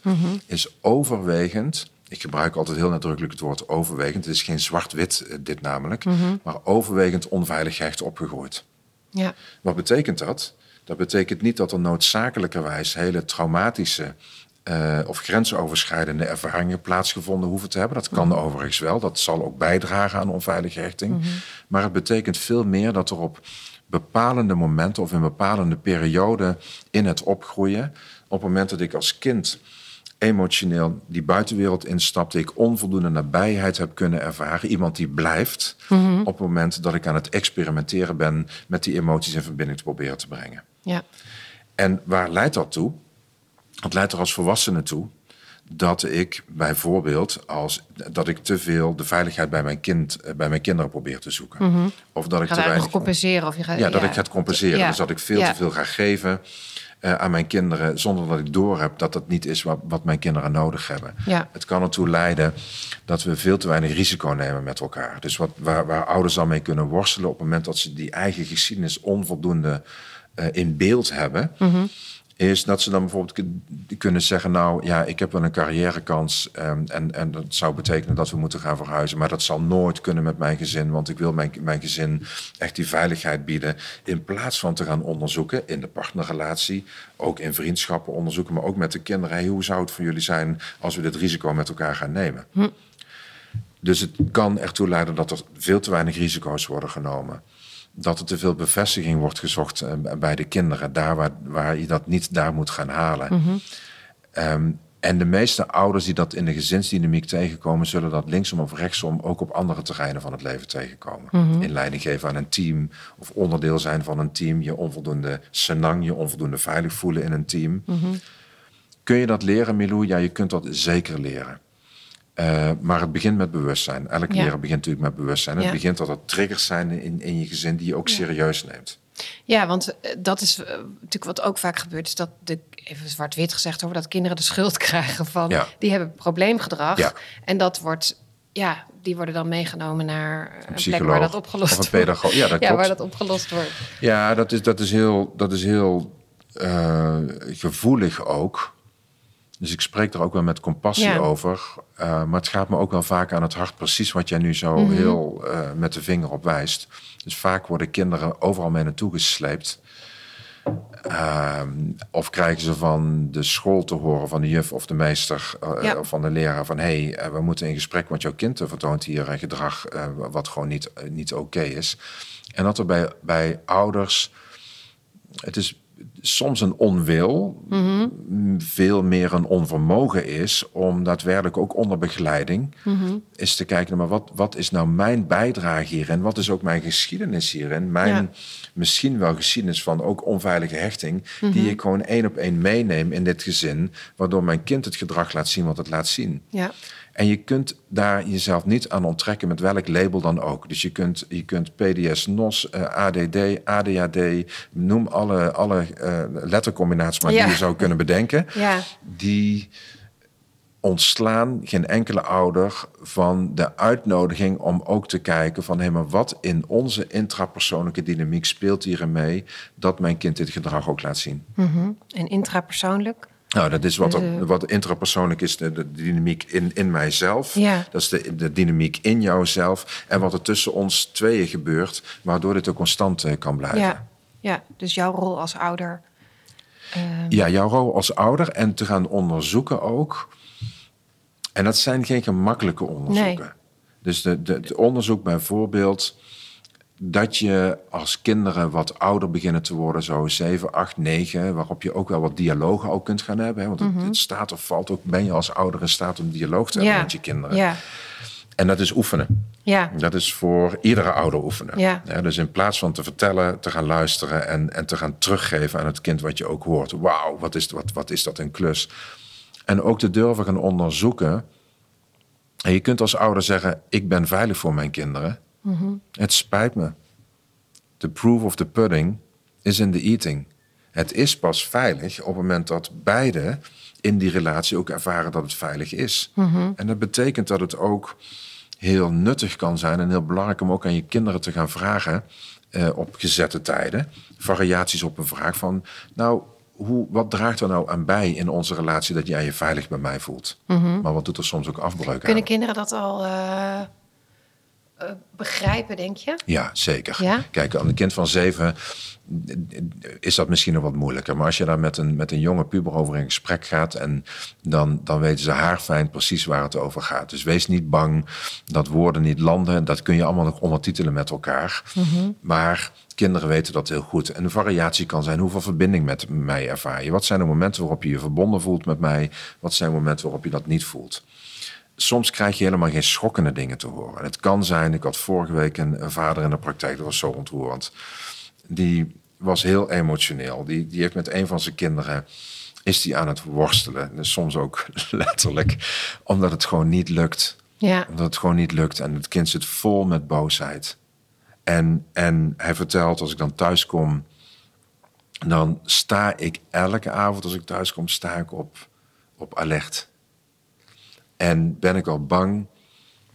45%, is overwegend, ik gebruik altijd heel nadrukkelijk het woord overwegend, het is geen zwart-wit dit namelijk, maar overwegend onveilig gehecht opgegroeid. Ja. Wat betekent dat? Dat betekent niet dat er noodzakelijkerwijs hele traumatische of grensoverschrijdende ervaringen plaatsgevonden hoeven te hebben. Dat kan overigens wel. Dat zal ook bijdragen aan onveilige hechting. Mm-hmm. Maar het betekent veel meer dat er op bepalende momenten of in bepalende perioden in het opgroeien, op het moment dat ik als kind emotioneel die buitenwereld instapte, ik onvoldoende nabijheid heb kunnen ervaren. Iemand die blijft op het moment dat ik aan het experimenteren ben met die emoties in verbinding te proberen te brengen. Ja. En waar leidt dat toe? Het leidt er als volwassene toe dat ik bijvoorbeeld te veel de veiligheid bij mijn kinderen probeer te zoeken. Mm-hmm. Of dat ik te weinig compenseren. Dat ik ga compenseren. Ja. Dus dat ik veel te veel ga geven aan mijn kinderen, zonder dat ik doorheb dat dat niet is wat mijn kinderen nodig hebben. Ja. Het kan ertoe leiden dat we veel te weinig risico nemen met elkaar. Dus waar ouders dan mee kunnen worstelen op het moment dat ze die eigen geschiedenis onvoldoende in beeld hebben, is dat ze dan bijvoorbeeld kunnen zeggen, nou ja, ik heb wel een carrièrekans en dat zou betekenen dat we moeten gaan verhuizen, maar dat zal nooit kunnen met mijn gezin, want ik wil mijn gezin echt die veiligheid bieden, in plaats van te gaan onderzoeken in de partnerrelatie, ook in vriendschappen onderzoeken, maar ook met de kinderen. Hey, hoe zou het voor jullie zijn als we dit risico met elkaar gaan nemen? Dus het kan ertoe leiden dat er veel te weinig risico's worden genomen, dat er te veel bevestiging wordt gezocht bij de kinderen, daar waar je dat niet daar moet gaan halen. Mm-hmm. En de meeste ouders die dat in de gezinsdynamiek tegenkomen, zullen dat linksom of rechtsom ook op andere terreinen van het leven tegenkomen. Mm-hmm. In leiding geven aan een team of onderdeel zijn van een team, je onvoldoende senang, je onvoldoende veilig voelen in een team. Mm-hmm. Kun je dat leren, Milou? Ja, je kunt dat zeker leren. Maar het begint met bewustzijn. Elk leren begint natuurlijk met bewustzijn. Het begint dat er triggers zijn in je gezin die je ook serieus neemt. Ja, want dat is natuurlijk wat ook vaak gebeurt, is dat even zwart-wit gezegd over dat kinderen de schuld krijgen van die hebben probleemgedrag. Ja. En dat wordt, die worden dan meegenomen naar een psycholoog, plek waar dat opgelost wordt. Of een pedagoog. Ja, dat klopt. Waar dat opgelost wordt. Ja, dat is heel gevoelig ook. Dus ik spreek er ook wel met compassie over. Maar het gaat me ook wel vaak aan het hart. Precies wat jij nu zo heel met de vinger op wijst. Dus vaak worden kinderen overal mee naartoe gesleept. Of krijgen ze van de school te horen, van de juf of de meester of van de leraar van we moeten in gesprek, want jouw kind vertoont hier een gedrag wat gewoon niet oké is. En dat er bij ouders, het is soms een onwil, veel meer een onvermogen is om daadwerkelijk ook onder begeleiding is te kijken, maar wat is nou mijn bijdrage hierin? Wat is ook mijn geschiedenis hierin? Mijn misschien wel geschiedenis van ook onveilige hechting, die ik gewoon 1 op 1 meeneem in dit gezin, waardoor mijn kind het gedrag laat zien wat het laat zien. Ja. En je kunt daar jezelf niet aan onttrekken met welk label dan ook. Dus je kunt PDS, NOS, ADD, ADHD, noem alle lettercombinaties maar die je zou kunnen bedenken. Ja. Die ontslaan geen enkele ouder van de uitnodiging om ook te kijken van maar wat in onze intrapersoonlijke dynamiek speelt hierin mee dat mijn kind dit gedrag ook laat zien. Mm-hmm. En intrapersoonlijk? Nou, dat is wat intrapersoonlijk is, de dynamiek in mijzelf. Ja. Dat is de dynamiek in jouzelf. En wat er tussen ons tweeën gebeurt, waardoor dit ook constant kan blijven. Ja, dus jouw rol als ouder. Ja, jouw rol als ouder en te gaan onderzoeken ook. En dat zijn geen gemakkelijke onderzoeken. Nee. Dus het onderzoek bijvoorbeeld dat je als kinderen wat ouder beginnen te worden, zo 7, 8, 9... waarop je ook wel wat dialogen ook kunt gaan hebben. Hè? Want het staat of valt ook, ben je als ouder in staat om dialoog te hebben met je kinderen. Ja. En dat is oefenen. Ja. Dat is voor iedere ouder oefenen. Ja. Ja, dus in plaats van te vertellen, te gaan luisteren en te gaan teruggeven aan het kind wat je ook hoort. Wauw, wat is dat een klus. En ook te durven gaan onderzoeken. En je kunt als ouder zeggen, ik ben veilig voor mijn kinderen. Mm-hmm. Het spijt me. The proof of the pudding is in the eating. Het is pas veilig op het moment dat beide in die relatie ook ervaren dat het veilig is. Mm-hmm. En dat betekent dat het ook heel nuttig kan zijn en heel belangrijk om ook aan je kinderen te gaan vragen op gezette tijden. Variaties op een vraag van, wat draagt er nou aan bij in onze relatie dat jij je veilig bij mij voelt? Mm-hmm. Maar wat doet er soms ook afbreuk aan? Kunnen kinderen dat al begrijpen, denk je? Ja, zeker. Ja? Kijk, aan een kind van 7 is dat misschien nog wat moeilijker. Maar als je daar met een jonge puber over in gesprek gaat, en dan weten ze haarfijn precies waar het over gaat. Dus wees niet bang dat woorden niet landen. Dat kun je allemaal nog ondertitelen met elkaar. Mm-hmm. Maar kinderen weten dat heel goed. En de variatie kan zijn, hoeveel verbinding met mij ervaar je? Wat zijn de momenten waarop je je verbonden voelt met mij? Wat zijn de momenten waarop je dat niet voelt? Soms krijg je helemaal geen schokkende dingen te horen. Het kan zijn, ik had vorige week een vader in de praktijk, dat was zo ontroerend. Die was heel emotioneel. Die heeft met een van zijn kinderen, is die aan het worstelen. Dus soms ook letterlijk, omdat het gewoon niet lukt. Ja. Omdat het gewoon niet lukt en het kind zit vol met boosheid. En hij vertelt, als ik dan thuis kom, dan sta ik elke avond als ik thuis kom, sta ik op alert. En ben ik al bang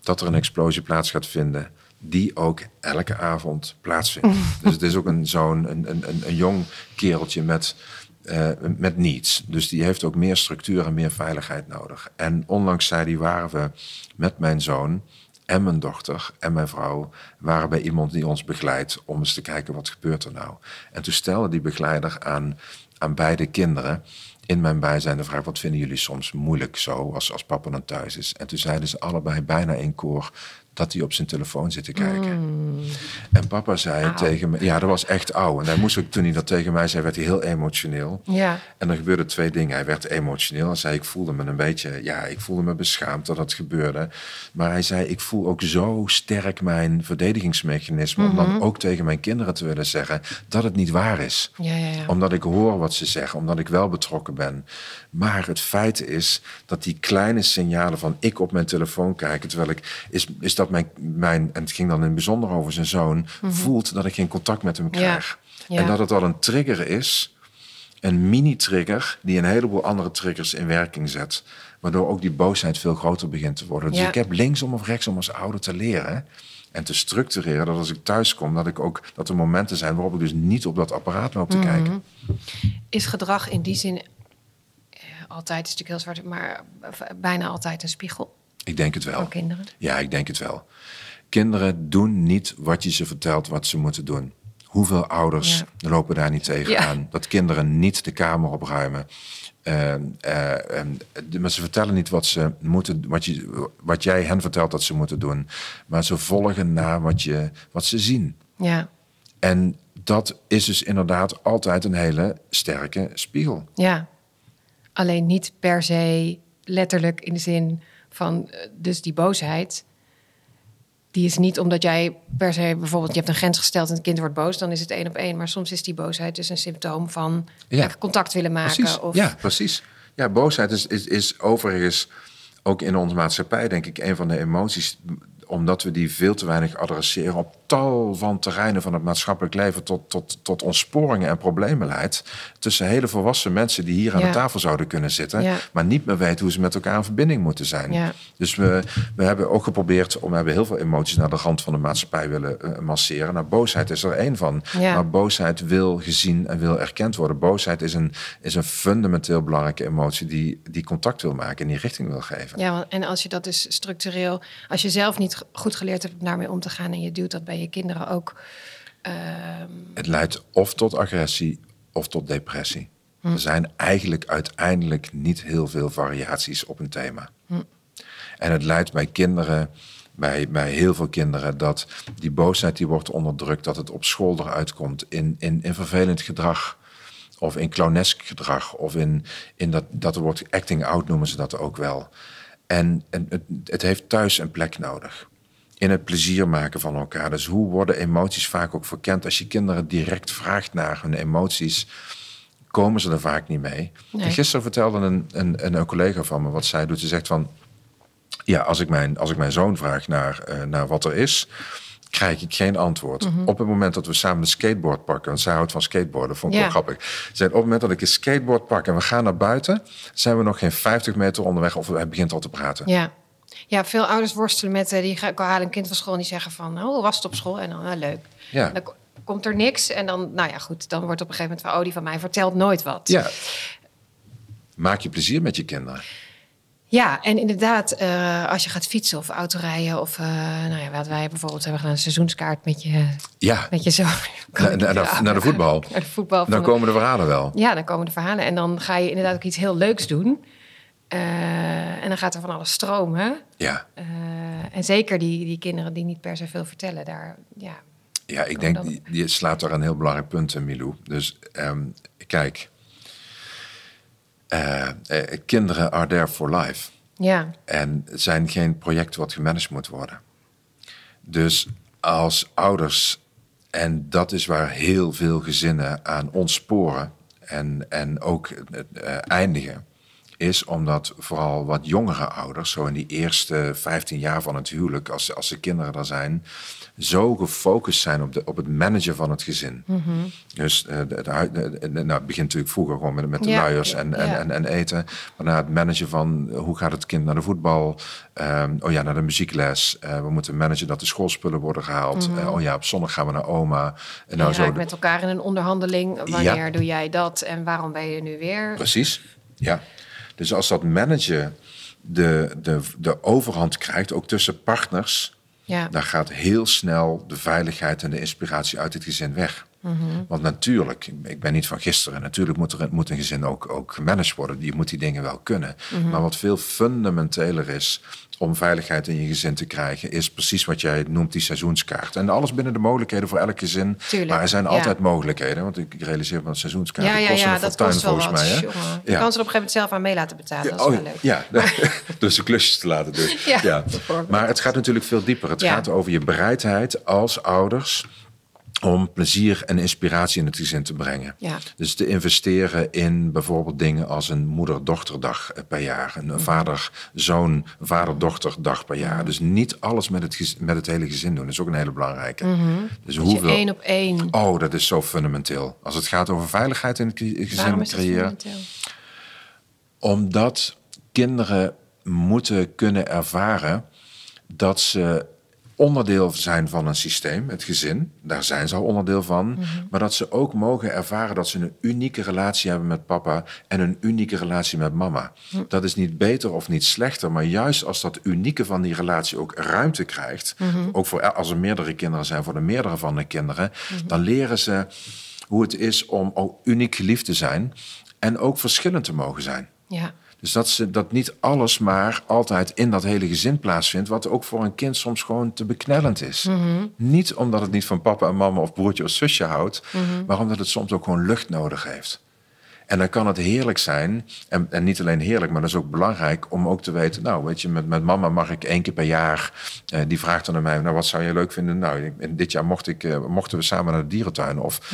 dat er een explosie plaats gaat vinden, die ook elke avond plaatsvindt. Dus het is ook een jong kereltje met niets. Dus die heeft ook meer structuur en meer veiligheid nodig. En onlangs waren we met mijn zoon en mijn dochter en mijn vrouw waren bij iemand die ons begeleidt om eens te kijken wat gebeurt er nou. En toen stelde die begeleider aan beide kinderen in mijn bijzijn de vraag, wat vinden jullie soms moeilijk zo als papa dan thuis is? En toen zeiden ze allebei bijna in koor dat hij op zijn telefoon zit te kijken. Mm. En papa zei tegen me, ja, dat was echt oud. En hij moest ook, toen hij dat tegen mij zei, werd hij heel emotioneel. Ja. En er gebeurden 2 dingen. Hij werd emotioneel en zei, ik voelde me beschaamd dat dat gebeurde. Maar hij zei, ik voel ook zo sterk mijn verdedigingsmechanisme, om dan ook tegen mijn kinderen te willen zeggen dat het niet waar is. Ja. Omdat ik hoor wat ze zeggen, omdat ik wel betrokken ben. Maar het feit is dat die kleine signalen van ik op mijn telefoon kijken, terwijl ik, is dat mijn en het ging dan in het bijzonder over zijn zoon, voelt dat ik geen contact met hem krijg. Ja. En dat het al een trigger is, een mini-trigger, die een heleboel andere triggers in werking zet, waardoor ook die boosheid veel groter begint te worden. Dus ik heb linksom of rechtsom als ouder te leren en te structureren dat als ik thuis kom, dat er momenten zijn waarop ik dus niet op dat apparaat loop te kijken. Is gedrag in die zin altijd is natuurlijk heel zwart, maar bijna altijd een spiegel. Ik denk het wel. Voor kinderen? Ja, ik denk het wel. Kinderen doen niet wat je ze vertelt wat ze moeten doen. Hoeveel ouders lopen daar niet tegenaan? Ja. Dat kinderen niet de kamer opruimen. Maar ze vertellen niet wat ze moeten, wat jij hen vertelt dat ze moeten doen. Maar ze volgen naar wat ze zien. Ja. En dat is dus inderdaad altijd een hele sterke spiegel. Ja, alleen niet per se letterlijk in de zin van dus die boosheid. Die is niet omdat jij per se bijvoorbeeld je hebt een grens gesteld en het kind wordt boos, dan is het 1 op 1. Maar soms is die boosheid dus een symptoom van contact willen maken. Precies. Of... Ja, precies. Ja, boosheid is overigens ook in onze maatschappij denk ik een van de emoties, omdat we die veel te weinig adresseren op tal van terreinen van het maatschappelijk leven tot ontsporingen en problemen leidt. Tussen hele volwassen mensen die hier aan de tafel zouden kunnen zitten, maar niet meer weten hoe ze met elkaar in verbinding moeten zijn. Ja. Dus we hebben ook geprobeerd, we hebben heel veel emoties naar de rand van de maatschappij willen masseren. Nou, boosheid is er één van. Ja. Maar boosheid wil gezien en wil erkend worden. Boosheid is een fundamenteel belangrijke emotie die contact wil maken en die richting wil geven. Ja, en als je dat dus structureel, als je zelf niet goed geleerd hebt om daarmee om te gaan en je duwt dat bij je kinderen ook. Het leidt of tot agressie of tot depressie. Er zijn eigenlijk uiteindelijk niet heel veel variaties op een thema. En het leidt bij kinderen, bij heel veel kinderen, dat die boosheid die wordt onderdrukt, dat het op school eruit komt in vervelend gedrag. Of in clownesk gedrag. Of in dat wordt acting out noemen ze dat ook wel. En het heeft thuis een plek nodig. In het plezier maken van elkaar. Dus hoe worden emoties vaak ook verkend? Als je kinderen direct vraagt naar hun emoties, komen ze er vaak niet mee. Nee. Gisteren vertelde een collega van me wat zij doet. Ze zegt van, ja, als ik mijn zoon vraag naar wat er is, krijg ik geen antwoord. Mm-hmm. Op het moment dat we samen een skateboard pakken, want zij houdt van skateboarden, vond ik wel grappig. Ze zei, op het moment dat ik een skateboard pak en we gaan naar buiten, zijn we nog geen 50 meter onderweg of hij begint al te praten. Ja. Ja, veel ouders worstelen met, die halen een kind van school en die zeggen van, hoe was het op school? En dan, leuk. Ja. Dan komt er niks en dan, nou ja, goed, dan wordt op een gegeven moment van, die van mij vertelt nooit wat. Ja. Maak je plezier met je kinderen. Ja, en inderdaad, als je gaat fietsen of autorijden of, wat wij bijvoorbeeld hebben gedaan, een seizoenskaart met je zoon. Naar de voetbal. Naar de voetbal. Dan komen de verhalen wel. Ja, dan komen de verhalen en dan ga je inderdaad ook iets heel leuks doen. En dan gaat er van alles stromen. Ja. En zeker die kinderen die niet per se veel vertellen. Ja, ik denk, je slaat daar een heel belangrijk punt in, Milou. Dus kijk, kinderen are there for life. Ja. En het zijn geen project wat gemanaged moet worden. Dus als ouders, en dat is waar heel veel gezinnen aan ontsporen en ook eindigen, is omdat vooral wat jongere ouders, zo in die eerste 15 jaar van het huwelijk, als de kinderen er zijn, zo gefocust zijn op het managen van het gezin. Mm-hmm. Dus het begint natuurlijk vroeger gewoon met de luiers en eten. Maar na het managen van hoe gaat het kind naar de voetbal, naar de muziekles. We moeten managen dat de schoolspullen worden gehaald. Mm-hmm. Op zondag gaan we naar oma. En nou, je raakt met elkaar in een onderhandeling. Wanneer doe jij dat en waarom ben je nu weer? Precies, ja. Dus als dat managen de overhand krijgt, ook tussen partners, dan gaat heel snel de veiligheid en de inspiratie uit het gezin weg. Mm-hmm. Want natuurlijk, ik ben niet van gisteren, natuurlijk moet een gezin ook gemanaged worden. Je moet die dingen wel kunnen. Mm-hmm. Maar wat veel fundamenteler is om veiligheid in je gezin te krijgen, is precies wat jij noemt die seizoenskaart. En alles binnen de mogelijkheden voor elk gezin. Tuurlijk, maar er zijn altijd mogelijkheden. Want ik realiseer me dat seizoenskaarten kosten een fortuin volgens mij. Hè? Ja. Je kan ze er op een gegeven moment zelf aan mee laten betalen. Dat is wel leuk. Ja, dus de klusjes te laten doen. Ja. Maar het gaat natuurlijk veel dieper. Het gaat over je bereidheid als ouders om plezier en inspiratie in het gezin te brengen. Ja. Dus te investeren in bijvoorbeeld dingen als een moeder-dochterdag per jaar. Een vader-zoon, vader-dochterdag per jaar. Dus niet alles met het hele gezin doen. Dat is ook een hele belangrijke. Mm-hmm. Dus hoeveel 1 op 1. Oh, dat is zo fundamenteel. Als het gaat over veiligheid in het gezin creëren. Omdat kinderen moeten kunnen ervaren dat ze onderdeel zijn van een systeem, het gezin, daar zijn ze al onderdeel van, mm-hmm. maar dat ze ook mogen ervaren dat ze een unieke relatie hebben met papa en een unieke relatie met mama. Mm-hmm. Dat is niet beter of niet slechter, maar juist als dat unieke van die relatie ook ruimte krijgt, mm-hmm. ook voor, als er meerdere kinderen zijn, voor de meerdere van de kinderen, mm-hmm. dan leren ze hoe het is om ook uniek geliefd te zijn en ook verschillend te mogen zijn. Ja. Dus dat niet alles maar altijd in dat hele gezin plaatsvindt, wat ook voor een kind soms gewoon te beknellend is. Mm-hmm. Niet omdat het niet van papa en mama of broertje of zusje houdt, mm-hmm. maar omdat het soms ook gewoon lucht nodig heeft. En dan kan het heerlijk zijn, en niet alleen heerlijk, maar dat is ook belangrijk om ook te weten, nou weet je, met mama mag ik 1 keer per jaar, die vraagt dan aan mij, nou wat zou je leuk vinden? Nou, dit jaar mochten we samen naar de dierentuin of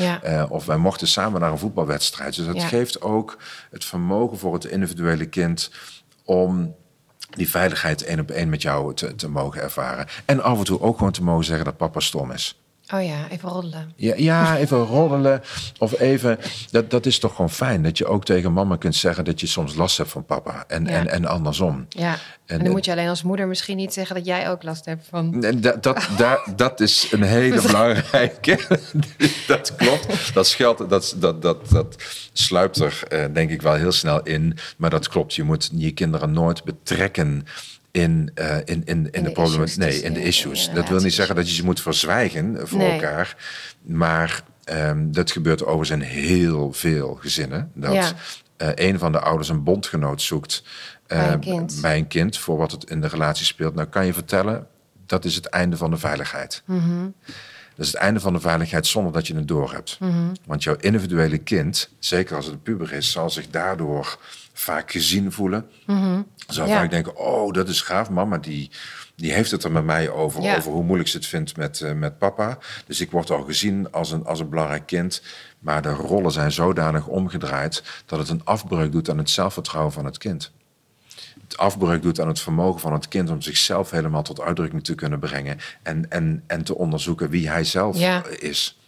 wij mochten samen naar een voetbalwedstrijd. Dus dat geeft ook het vermogen voor het individuele kind om die veiligheid 1 op 1 met jou te mogen ervaren. En af en toe ook gewoon te mogen zeggen dat papa stom is. Oh ja, even roddelen. Ja, even roddelen. Of even, dat is toch gewoon fijn. Dat je ook tegen mama kunt zeggen dat je soms last hebt van papa. En andersom. Ja, en dan moet je alleen als moeder misschien niet zeggen dat jij ook last hebt van... Dat is een hele belangrijke. Dat klopt. Dat sluipt er denk ik wel heel snel in. Maar dat klopt. Je moet je kinderen nooit betrekken in de problemen, in de issues. Dat wil niet zeggen dat je ze moet verzwijgen voor elkaar, maar dat gebeurt overigens in heel veel gezinnen. Dat een van de ouders een bondgenoot zoekt bij een kind voor wat het in de relatie speelt. Nou kan je vertellen, dat is het einde van de veiligheid. Mm-hmm. Dat is het einde van de veiligheid zonder dat je het doorhebt. Mm-hmm. Want jouw individuele kind, zeker als het een puber is, zal zich daardoor vaak gezien voelen. Mm-hmm. Zal vaak denken, oh, dat is gaaf. Mama, die heeft het er met mij over. Ja. Over hoe moeilijk ze het vindt met papa. Dus ik word al gezien als een belangrijk kind. Maar de rollen zijn zodanig omgedraaid dat het een afbreuk doet aan het zelfvertrouwen van het kind. Het afbreuk doet aan het vermogen van het kind om zichzelf helemaal tot uitdrukking te kunnen brengen. En te onderzoeken wie hij zelf is.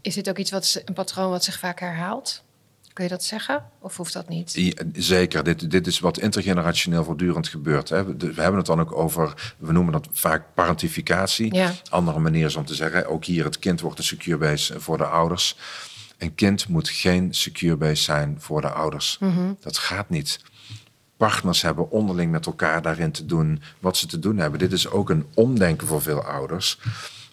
Is dit ook een patroon wat zich vaak herhaalt? Kun je dat zeggen? Of hoeft dat niet? Ja, zeker. Dit is wat intergenerationeel voortdurend gebeurt. Hè. We hebben het dan ook over, we noemen dat vaak parentificatie. Ja. Andere manier is om te zeggen, ook hier het kind wordt een secure base voor de ouders. Een kind moet geen secure base zijn voor de ouders. Mm-hmm. Dat gaat niet. Partners hebben onderling met elkaar daarin te doen wat ze te doen hebben. Dit is ook een omdenken voor veel ouders.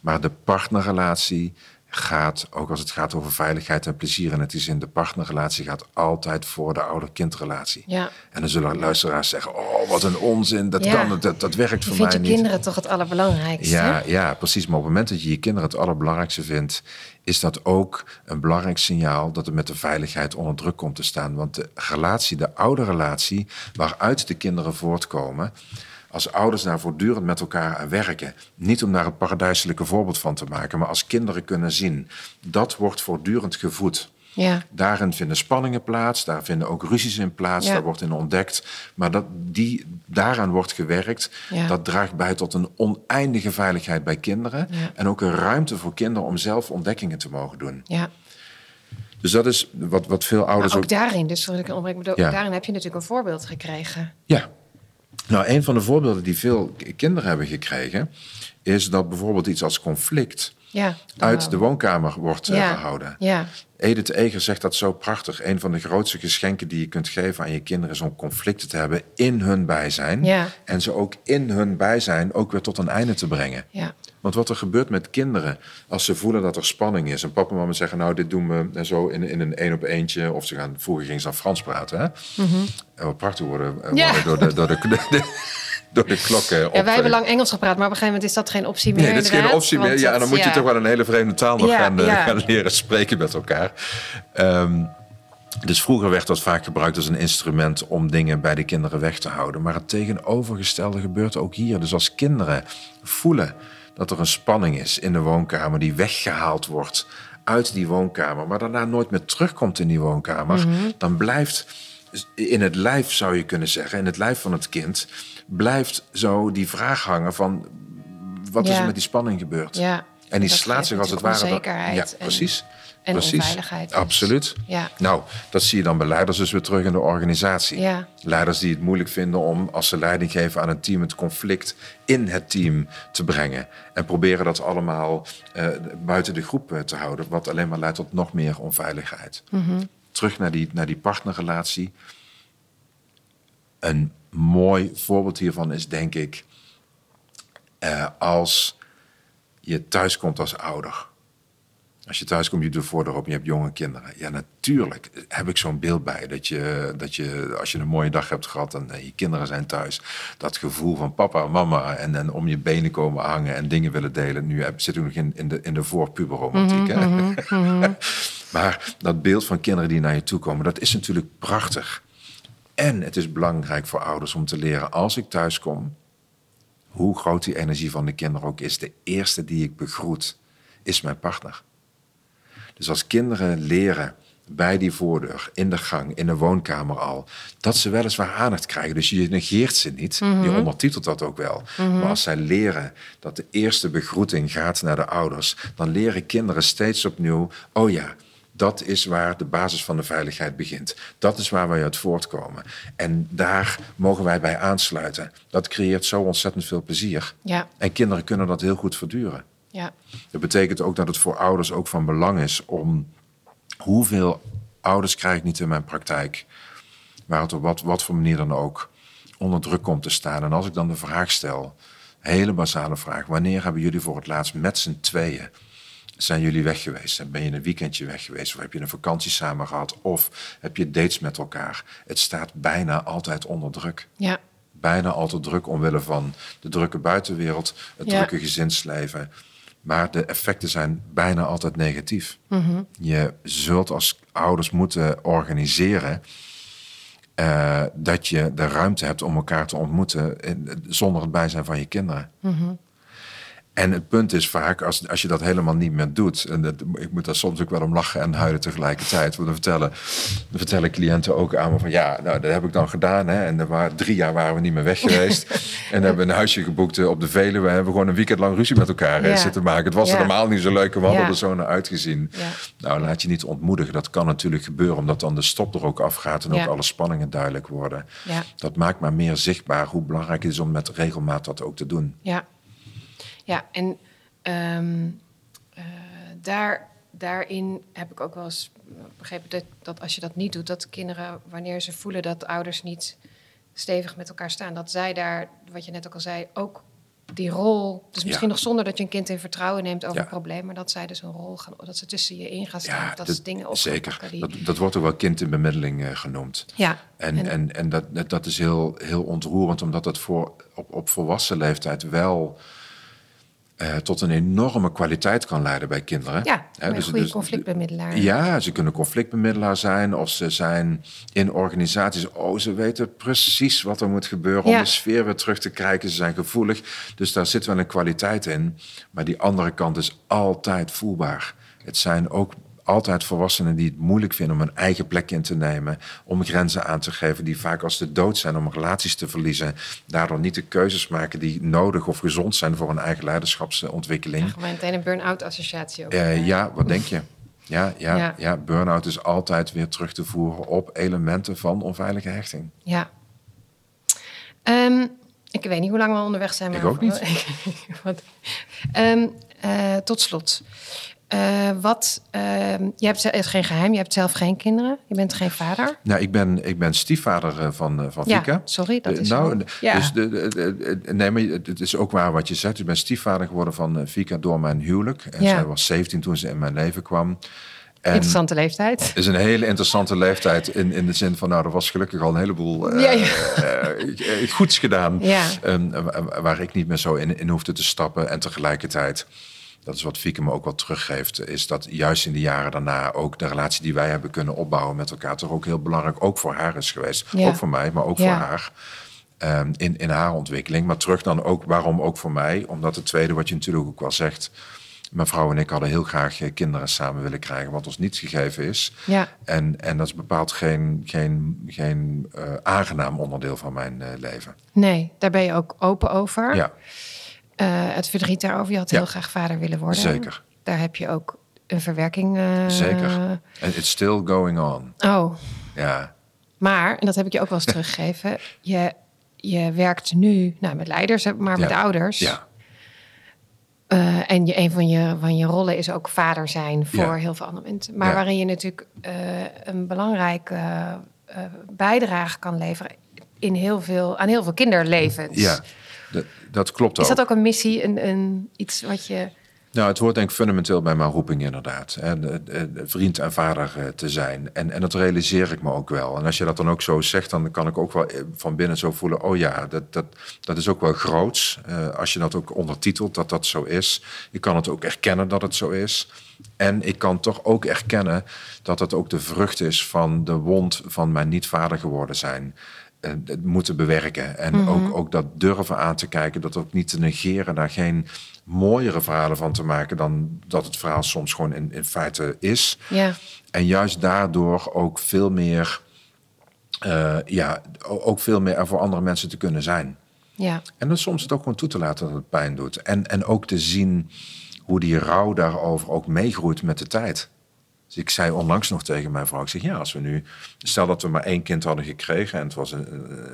Maar de partnerrelatie gaat, ook als het gaat over veiligheid en plezier in het gezin, de partnerrelatie gaat altijd voor de ouder-kindrelatie. Ja. En dan zullen luisteraars zeggen, oh, wat een onzin, dat kan, dat werkt voor mij niet. Je vindt je kinderen toch het allerbelangrijkste? Ja, precies. Maar op het moment dat je je kinderen het allerbelangrijkste vindt, is dat ook een belangrijk signaal dat het met de veiligheid onder druk komt te staan. Want de relatie, de ouderrelatie, waaruit de kinderen voortkomen, als ouders daar voortdurend met elkaar aan werken, niet om daar een paradijselijke voorbeeld van te maken, maar als kinderen kunnen zien, dat wordt voortdurend gevoed. Ja. Daarin vinden spanningen plaats, daar vinden ook ruzies in plaats, daar wordt in ontdekt. Maar daaraan wordt gewerkt, dat draagt bij tot een oneindige veiligheid bij kinderen. Ja. En ook een ruimte voor kinderen om zelf ontdekkingen te mogen doen. Ja. Dus dat is wat veel ouders ook... daarin, dus daarin heb je natuurlijk een voorbeeld gekregen. Ja. Nou, een van de voorbeelden die veel kinderen hebben gekregen is dat bijvoorbeeld iets als conflict uit de woonkamer wordt gehouden. Ja. Edith Eger zegt dat zo prachtig. Een van de grootste geschenken die je kunt geven aan je kinderen is om conflicten te hebben in hun bijzijn. Ja. En ze ook in hun bijzijn ook weer tot een einde te brengen. Ja. Want wat er gebeurt met kinderen als ze voelen dat er spanning is en papa en mama zeggen, nou, dit doen we en zo in een 1-op-1'tje. Of vroeger gingen ze dan Frans praten. Hè? Mm-hmm. En wat prachtig worden door de klokken. Ja, wij hebben lang Engels gepraat, maar op een gegeven moment is dat geen optie meer. Nee, dat is geen optie meer. Ja, dan moet je toch wel een hele vreemde taal nog gaan leren spreken met elkaar. Dus vroeger werd dat vaak gebruikt als een instrument om dingen bij de kinderen weg te houden. Maar het tegenovergestelde gebeurt ook hier. Dus als kinderen voelen dat er een spanning is in de woonkamer die weggehaald wordt uit die woonkamer, maar daarna nooit meer terugkomt in die woonkamer, mm-hmm. dan blijft in het lijf, zou je kunnen zeggen, in het lijf van het kind, blijft zo die vraag hangen van wat is er met die spanning gebeurd? Ja, en die slaat zich als het ware... Onzekerheid. Ja, precies. En precies. Onveiligheid. Dus. Absoluut. Ja. Nou, dat zie je dan bij leiders dus weer terug in de organisatie. Ja. Leiders die het moeilijk vinden om, als ze leiding geven aan een team, het conflict in het team te brengen. En proberen dat allemaal buiten de groep te houden. Wat alleen maar leidt tot nog meer onveiligheid. Mm-hmm. Terug naar die partnerrelatie. Een mooi voorbeeld hiervan is, denk ik, als je thuis komt als ouder. Als je thuis komt, je doet de voordeur op en je hebt jonge kinderen. Ja, natuurlijk heb ik zo'n beeld bij. Dat je als je een mooie dag hebt gehad en je kinderen zijn thuis. Dat gevoel van papa en mama en om je benen komen hangen en dingen willen delen. Nu zit ik nog in de voorpuberromantiek. Mm-hmm, mm-hmm, mm-hmm. Maar dat beeld van kinderen die naar je toe komen, dat is natuurlijk prachtig. En het is belangrijk voor ouders om te leren, als ik thuis kom, hoe groot die energie van de kinderen ook is. De eerste die ik begroet is mijn partner. Dus als kinderen leren bij die voordeur, in de gang, in de woonkamer al, dat ze weliswaar aandacht krijgen. Dus je negeert ze niet, mm-hmm. Je ondertitelt dat ook wel. Mm-hmm. Maar als zij leren dat de eerste begroeting gaat naar de ouders, dan leren kinderen steeds opnieuw, oh ja, dat is waar de basis van de veiligheid begint. Dat is waar wij uit voortkomen. En daar mogen wij bij aansluiten. Dat creëert zo ontzettend veel plezier. Ja. En kinderen kunnen dat heel goed verduren. Ja. Dat betekent ook dat het voor ouders ook van belang is om, hoeveel ouders krijg ik niet in mijn praktijk, waar het op wat voor manier dan ook onder druk komt te staan. En als ik dan de vraag stel, hele basale vraag, wanneer hebben jullie voor het laatst met z'n tweeën, zijn jullie weg geweest? En ben je een weekendje weg geweest? Of heb je een vakantie samen gehad? Of heb je dates met elkaar? Het staat bijna altijd onder druk. Ja. Bijna altijd druk omwille van de drukke buitenwereld, het drukke gezinsleven. Maar de effecten zijn bijna altijd negatief. Mm-hmm. Je zult als ouders moeten organiseren dat je de ruimte hebt om elkaar te ontmoeten zonder het bijzijn van je kinderen. Mm-hmm. En het punt is vaak, als je dat helemaal niet meer doet, en ik moet daar soms ook wel om lachen en huilen tegelijkertijd. Want dan vertellen cliënten ook aan me van, ja, nou, dat heb ik dan gedaan. Hè, en 3 jaar waren we niet meer weg geweest. En hebben we een huisje geboekt op de Veluwe. We hebben gewoon een weekend lang ruzie met elkaar zitten maken. Het was helemaal niet zo leuk, en we hadden er zo naar uitgezien. Ja. Nou, laat je niet ontmoedigen. Dat kan natuurlijk gebeuren, omdat dan de stop er ook afgaat en ook alle spanningen duidelijk worden. Ja. Dat maakt maar meer zichtbaar hoe belangrijk het is om met regelmaat dat ook te doen. Ja. Ja, en daarin heb ik ook wel eens begrepen dat als je dat niet doet, dat kinderen, wanneer ze voelen dat ouders niet stevig met elkaar staan, dat zij daar, wat je net ook al zei, ook die rol, dus misschien nog zonder dat je een kind in vertrouwen neemt over het probleem, maar dat zij dus een rol gaan, dat ze tussen je in gaan staan, dat ze dingen op. Zeker, dat wordt ook wel kind in bemiddeling genoemd. Ja. En dat is heel ontroerend, omdat dat op volwassen leeftijd wel tot een enorme kwaliteit kan leiden bij kinderen. Ja, een goede conflictbemiddelaar. Ja, ze kunnen conflictbemiddelaar zijn, of ze zijn in organisaties. Oh, ze weten precies wat er moet gebeuren om de sfeer weer terug te krijgen. Ze zijn gevoelig, dus daar zit wel een kwaliteit in. Maar die andere kant is altijd voelbaar. Het zijn ook altijd volwassenen die het moeilijk vinden om een eigen plek in te nemen, om grenzen aan te geven, die vaak als de dood zijn om relaties te verliezen, daardoor niet de keuzes maken die nodig of gezond zijn voor een eigen leiderschapsontwikkeling. Ja, gewoon meteen een burn-out associatie ook. Ja, wat denk je? Ja, burn-out is altijd weer terug te voeren op elementen van onveilige hechting. Ja. Ik weet niet hoe lang we onderweg zijn. Maar ik ook niet. Tot slot. Je hebt het geen geheim, je hebt zelf geen kinderen, je bent geen vader. Nou, ik ben stiefvader van Vika. Ja, sorry, dat is maar het is ook waar wat je zegt. Ik ben stiefvader geworden van Vika door mijn huwelijk. En zij was 17 toen ze in mijn leven kwam. En interessante leeftijd. Is een hele interessante leeftijd in de zin van, nou, er was gelukkig al een heleboel goeds gedaan. Ja. Waar ik niet meer zo in hoefde te stappen. En tegelijkertijd, dat is wat Fieke me ook wel teruggeeft, is dat juist in de jaren daarna ook de relatie die wij hebben kunnen opbouwen met elkaar toch ook heel belangrijk, ook voor haar is geweest. Ja. Ook voor mij, maar ook voor haar. In haar ontwikkeling. Maar terug dan ook, waarom ook voor mij? Omdat het tweede wat je natuurlijk ook wel zegt, mijn vrouw en ik hadden heel graag kinderen samen willen krijgen, wat ons niet gegeven is. Ja. En dat is bepaald geen aangenaam onderdeel van mijn leven. Nee, daar ben je ook open over. Ja. Het verdriet daarover, je had heel graag vader willen worden. Zeker. Daar heb je ook een verwerking... Zeker. And it's still going on. Oh. Ja. Maar, en dat heb ik je ook wel eens teruggegeven... je werkt nu met leiders, maar met ouders. Ja. En een van je rollen is ook vader zijn voor heel veel andere mensen. Maar waarin je natuurlijk een belangrijke bijdrage kan leveren aan heel veel kinderlevens. Ja, dat klopt ook. Is dat ook een missie, iets wat je... Nou, het hoort denk ik fundamenteel bij mijn roeping inderdaad. Vriend en vader te zijn. En dat realiseer ik me ook wel. En als je dat dan ook zo zegt, dan kan ik ook wel van binnen zo voelen... oh ja, dat is ook wel groots. Als je dat ook ondertitelt, dat zo is. Ik kan het ook erkennen dat het zo is. En ik kan toch ook erkennen dat het ook de vrucht is... van de wond van mijn niet vader geworden zijn... Het moeten bewerken. En ook dat durven aan te kijken, dat ook niet te negeren... daar geen mooiere verhalen van te maken... dan dat het verhaal soms gewoon in feite is. Ja. En juist daardoor ook veel meer... ook veel meer er voor andere mensen te kunnen zijn. Ja. En dan soms het ook gewoon toe te laten dat het pijn doet. En ook te zien hoe die rouw daarover ook meegroeit met de tijd... Dus ik zei onlangs nog tegen mijn vrouw, ik zeg ja, als we nu... Stel dat we maar 1 kind hadden gekregen en het was een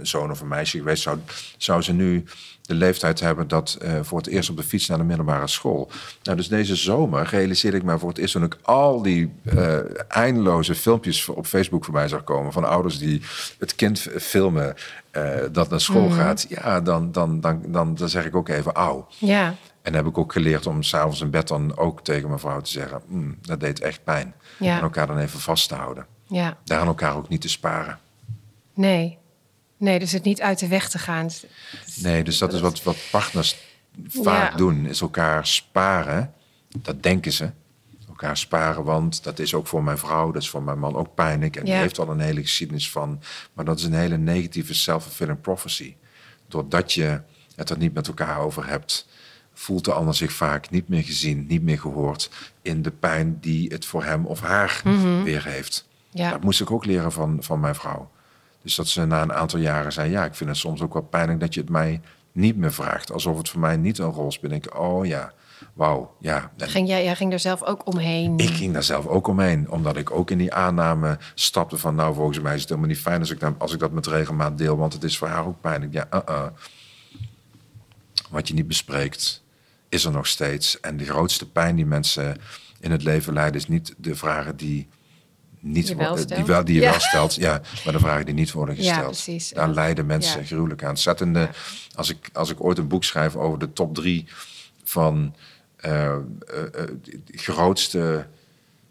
zoon of een meisje geweest... zou ze nu de leeftijd hebben dat voor het eerst op de fiets naar de middelbare school. Nou, dus deze zomer realiseerde ik mij voor het eerst... toen ik al die eindeloze filmpjes op Facebook voorbij zag komen... van ouders die het kind filmen dat naar school gaat. Ja, dan zeg ik ook even auw. Ja. En heb ik ook geleerd om s'avonds in bed dan ook tegen mijn vrouw te zeggen... dat deed echt pijn. Ja. En elkaar dan even vast te houden. Ja. Daaraan elkaar ook niet te sparen. Nee, dus het niet uit de weg te gaan. Nee, dus dat is wat partners vaak doen. Is elkaar sparen. Dat denken ze. Elkaar sparen, want dat is ook voor mijn vrouw... dat is voor mijn man ook pijnlijk. En die heeft al een hele geschiedenis van... maar dat is een hele negatieve self-fulfilling prophecy. Doordat je het er niet met elkaar over hebt... voelt de ander zich vaak niet meer gezien, niet meer gehoord... in de pijn die het voor hem of haar weer heeft. Ja. Dat moest ik ook leren van mijn vrouw. Dus dat ze na een aantal jaren zei... ja, ik vind het soms ook wel pijnlijk dat je het mij niet meer vraagt. Alsof het voor mij niet een rol speelt. Ik denk, oh ja, wauw, ja. Jij ging er zelf ook omheen? Ik ging daar zelf ook omheen. Omdat ik ook in die aanname stapte van... nou, volgens mij is het helemaal niet fijn als ik dat met regelmaat deel... want het is voor haar ook pijnlijk. Ja, Wat je niet bespreekt... is er nog steeds. En de grootste pijn die mensen in het leven lijden... is niet de vragen die je wel stelt. Ja, maar de vragen die niet worden gesteld. Ja, precies. Daar lijden mensen gruwelijk aan. Als ik ooit een boek schrijf over de top 3... van grootste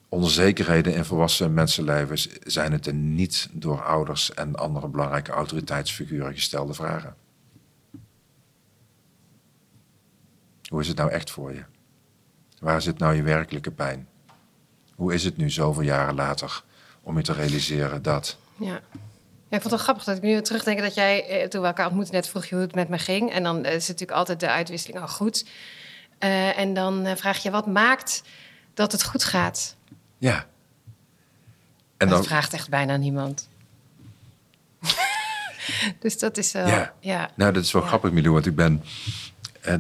onzekerheden in volwassen mensenlevens... zijn het de niet door ouders en andere belangrijke autoriteitsfiguren gestelde vragen. Hoe is het nou echt voor je? Waar zit nou je werkelijke pijn? Hoe is het nu zoveel jaren later om je te realiseren dat... Ja. Ja, ik vond het wel grappig dat ik nu terugdenk dat jij... toen we elkaar ontmoetten net vroeg je hoe het met me ging. En dan is natuurlijk altijd de uitwisseling al goed. En dan vraag je, wat maakt dat het goed gaat? Ja. En dat vraagt echt bijna niemand. Dus dat is wel... Ja. Nou, dat is wel grappig, Milou, want ik ben...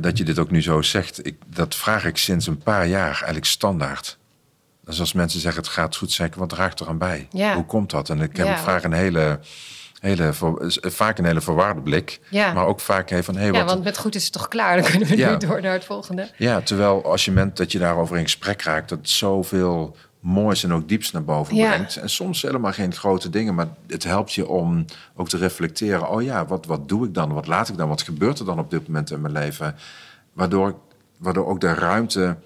dat je dit ook nu zo zegt, dat vraag ik sinds een paar jaar eigenlijk standaard. Dus als mensen zeggen, het gaat goed, zeg ik, wat draagt er aan bij? Ja. Hoe komt dat? En ik heb vaak een hele verwaarde blik. Ja. Maar ook vaak even van... Hey, want met goed is het toch klaar? Dan kunnen we nu door naar het volgende. Ja, terwijl als je moment dat je daarover in gesprek raakt... dat zoveel moois en ook dieps naar boven brengt. En soms helemaal geen grote dingen, maar het helpt je om ook te reflecteren. Oh ja, wat doe ik dan? Wat laat ik dan? Wat gebeurt er dan op dit moment in mijn leven? Waardoor ook de ruimte...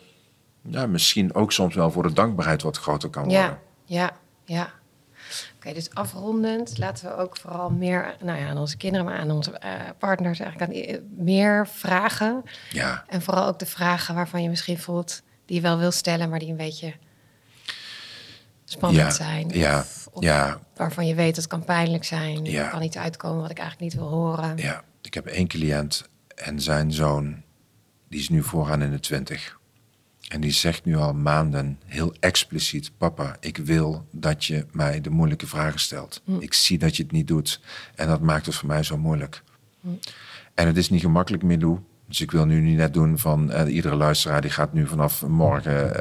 Ja, misschien ook soms wel voor de dankbaarheid wat groter kan worden. Ja. Oké, dus afrondend laten we ook vooral meer aan onze kinderen... maar aan onze partners eigenlijk meer vragen. Ja. En vooral ook de vragen waarvan je misschien voelt... die je wel wil stellen, maar die een beetje spannend zijn. Of waarvan je weet het kan pijnlijk zijn. Het kan niet uitkomen wat ik eigenlijk niet wil horen. Ja, ik heb 1 cliënt en zijn zoon... die is nu vooraan in de 20... En die zegt nu al maanden heel expliciet... papa, ik wil dat je mij de moeilijke vragen stelt. Ik zie dat je het niet doet. En dat maakt het voor mij zo moeilijk. En het is niet gemakkelijk, Milou. Dus ik wil nu niet net doen van iedere luisteraar die gaat nu vanaf morgen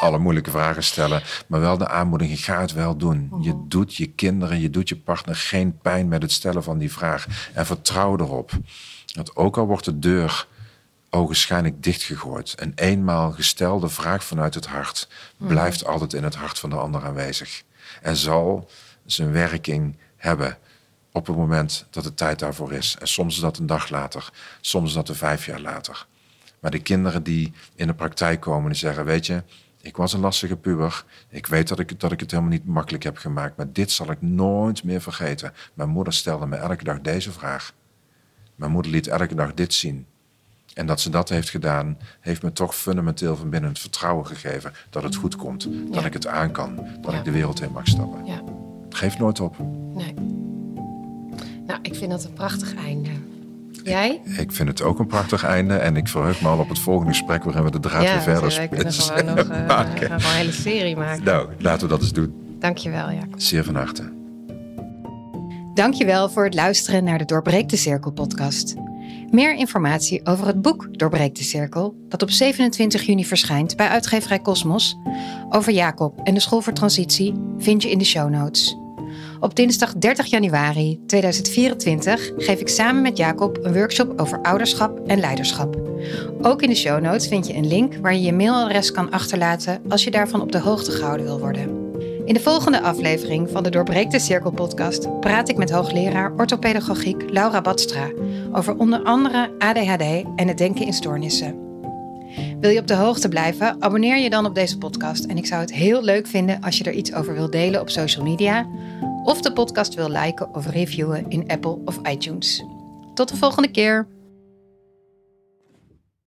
alle moeilijke vragen stellen. Maar wel de aanmoediging, ga het wel doen. Oh. Je doet je kinderen, je doet je partner geen pijn met het stellen van die vraag. En vertrouw erop. Want ook al wordt de deur ogenschijnlijk dichtgegooid, een eenmaal gestelde vraag vanuit het hart blijft altijd in het hart van de ander aanwezig. En zal zijn werking hebben op het moment dat de tijd daarvoor is. En soms is dat een dag later, soms is dat een 5 jaar later. Maar de kinderen die in de praktijk komen en zeggen, weet je, ik was een lastige puber. Ik weet dat ik het helemaal niet makkelijk heb gemaakt. Maar dit zal ik nooit meer vergeten. Mijn moeder stelde me elke dag deze vraag. Mijn moeder liet elke dag dit zien. En dat ze dat heeft gedaan, heeft me toch fundamenteel van binnen het vertrouwen gegeven dat het goed komt. Dat ik het aan kan. Dat ik de wereld in mag stappen. Ja. Geef nooit op. Nee. Nou, ik vind dat een prachtig einde. Jij? Ik vind het ook een prachtig einde. En ik verheug me al op het volgende gesprek waarin we de draad weer verder spitsen. Ja, we gaan nog een hele serie maken. Nou, laten we dat eens doen. Dankjewel, Jakob. Zeer van harte. Dankjewel voor het luisteren naar de Doorbreek de Cirkel podcast. Meer informatie over het boek Doorbreek de Cirkel, dat op 27 juni verschijnt bij uitgeverij Kosmos, over Jakob en de School voor Transitie, vind je in de show notes. Op dinsdag 30 januari 2024 geef ik samen met Jakob een workshop over ouderschap en leiderschap. Ook in de show notes vind je een link waar je je mailadres kan achterlaten als je daarvan op de hoogte gehouden wil worden. In de volgende aflevering van de Doorbreek de Cirkel podcast praat ik met hoogleraar orthopedagogiek Laura Batstra over onder andere ADHD en het denken in stoornissen. Wil je op de hoogte blijven? Abonneer je dan op deze podcast en ik zou het heel leuk vinden als je er iets over wilt delen op social media of de podcast wil liken of reviewen in Apple of iTunes. Tot de volgende keer!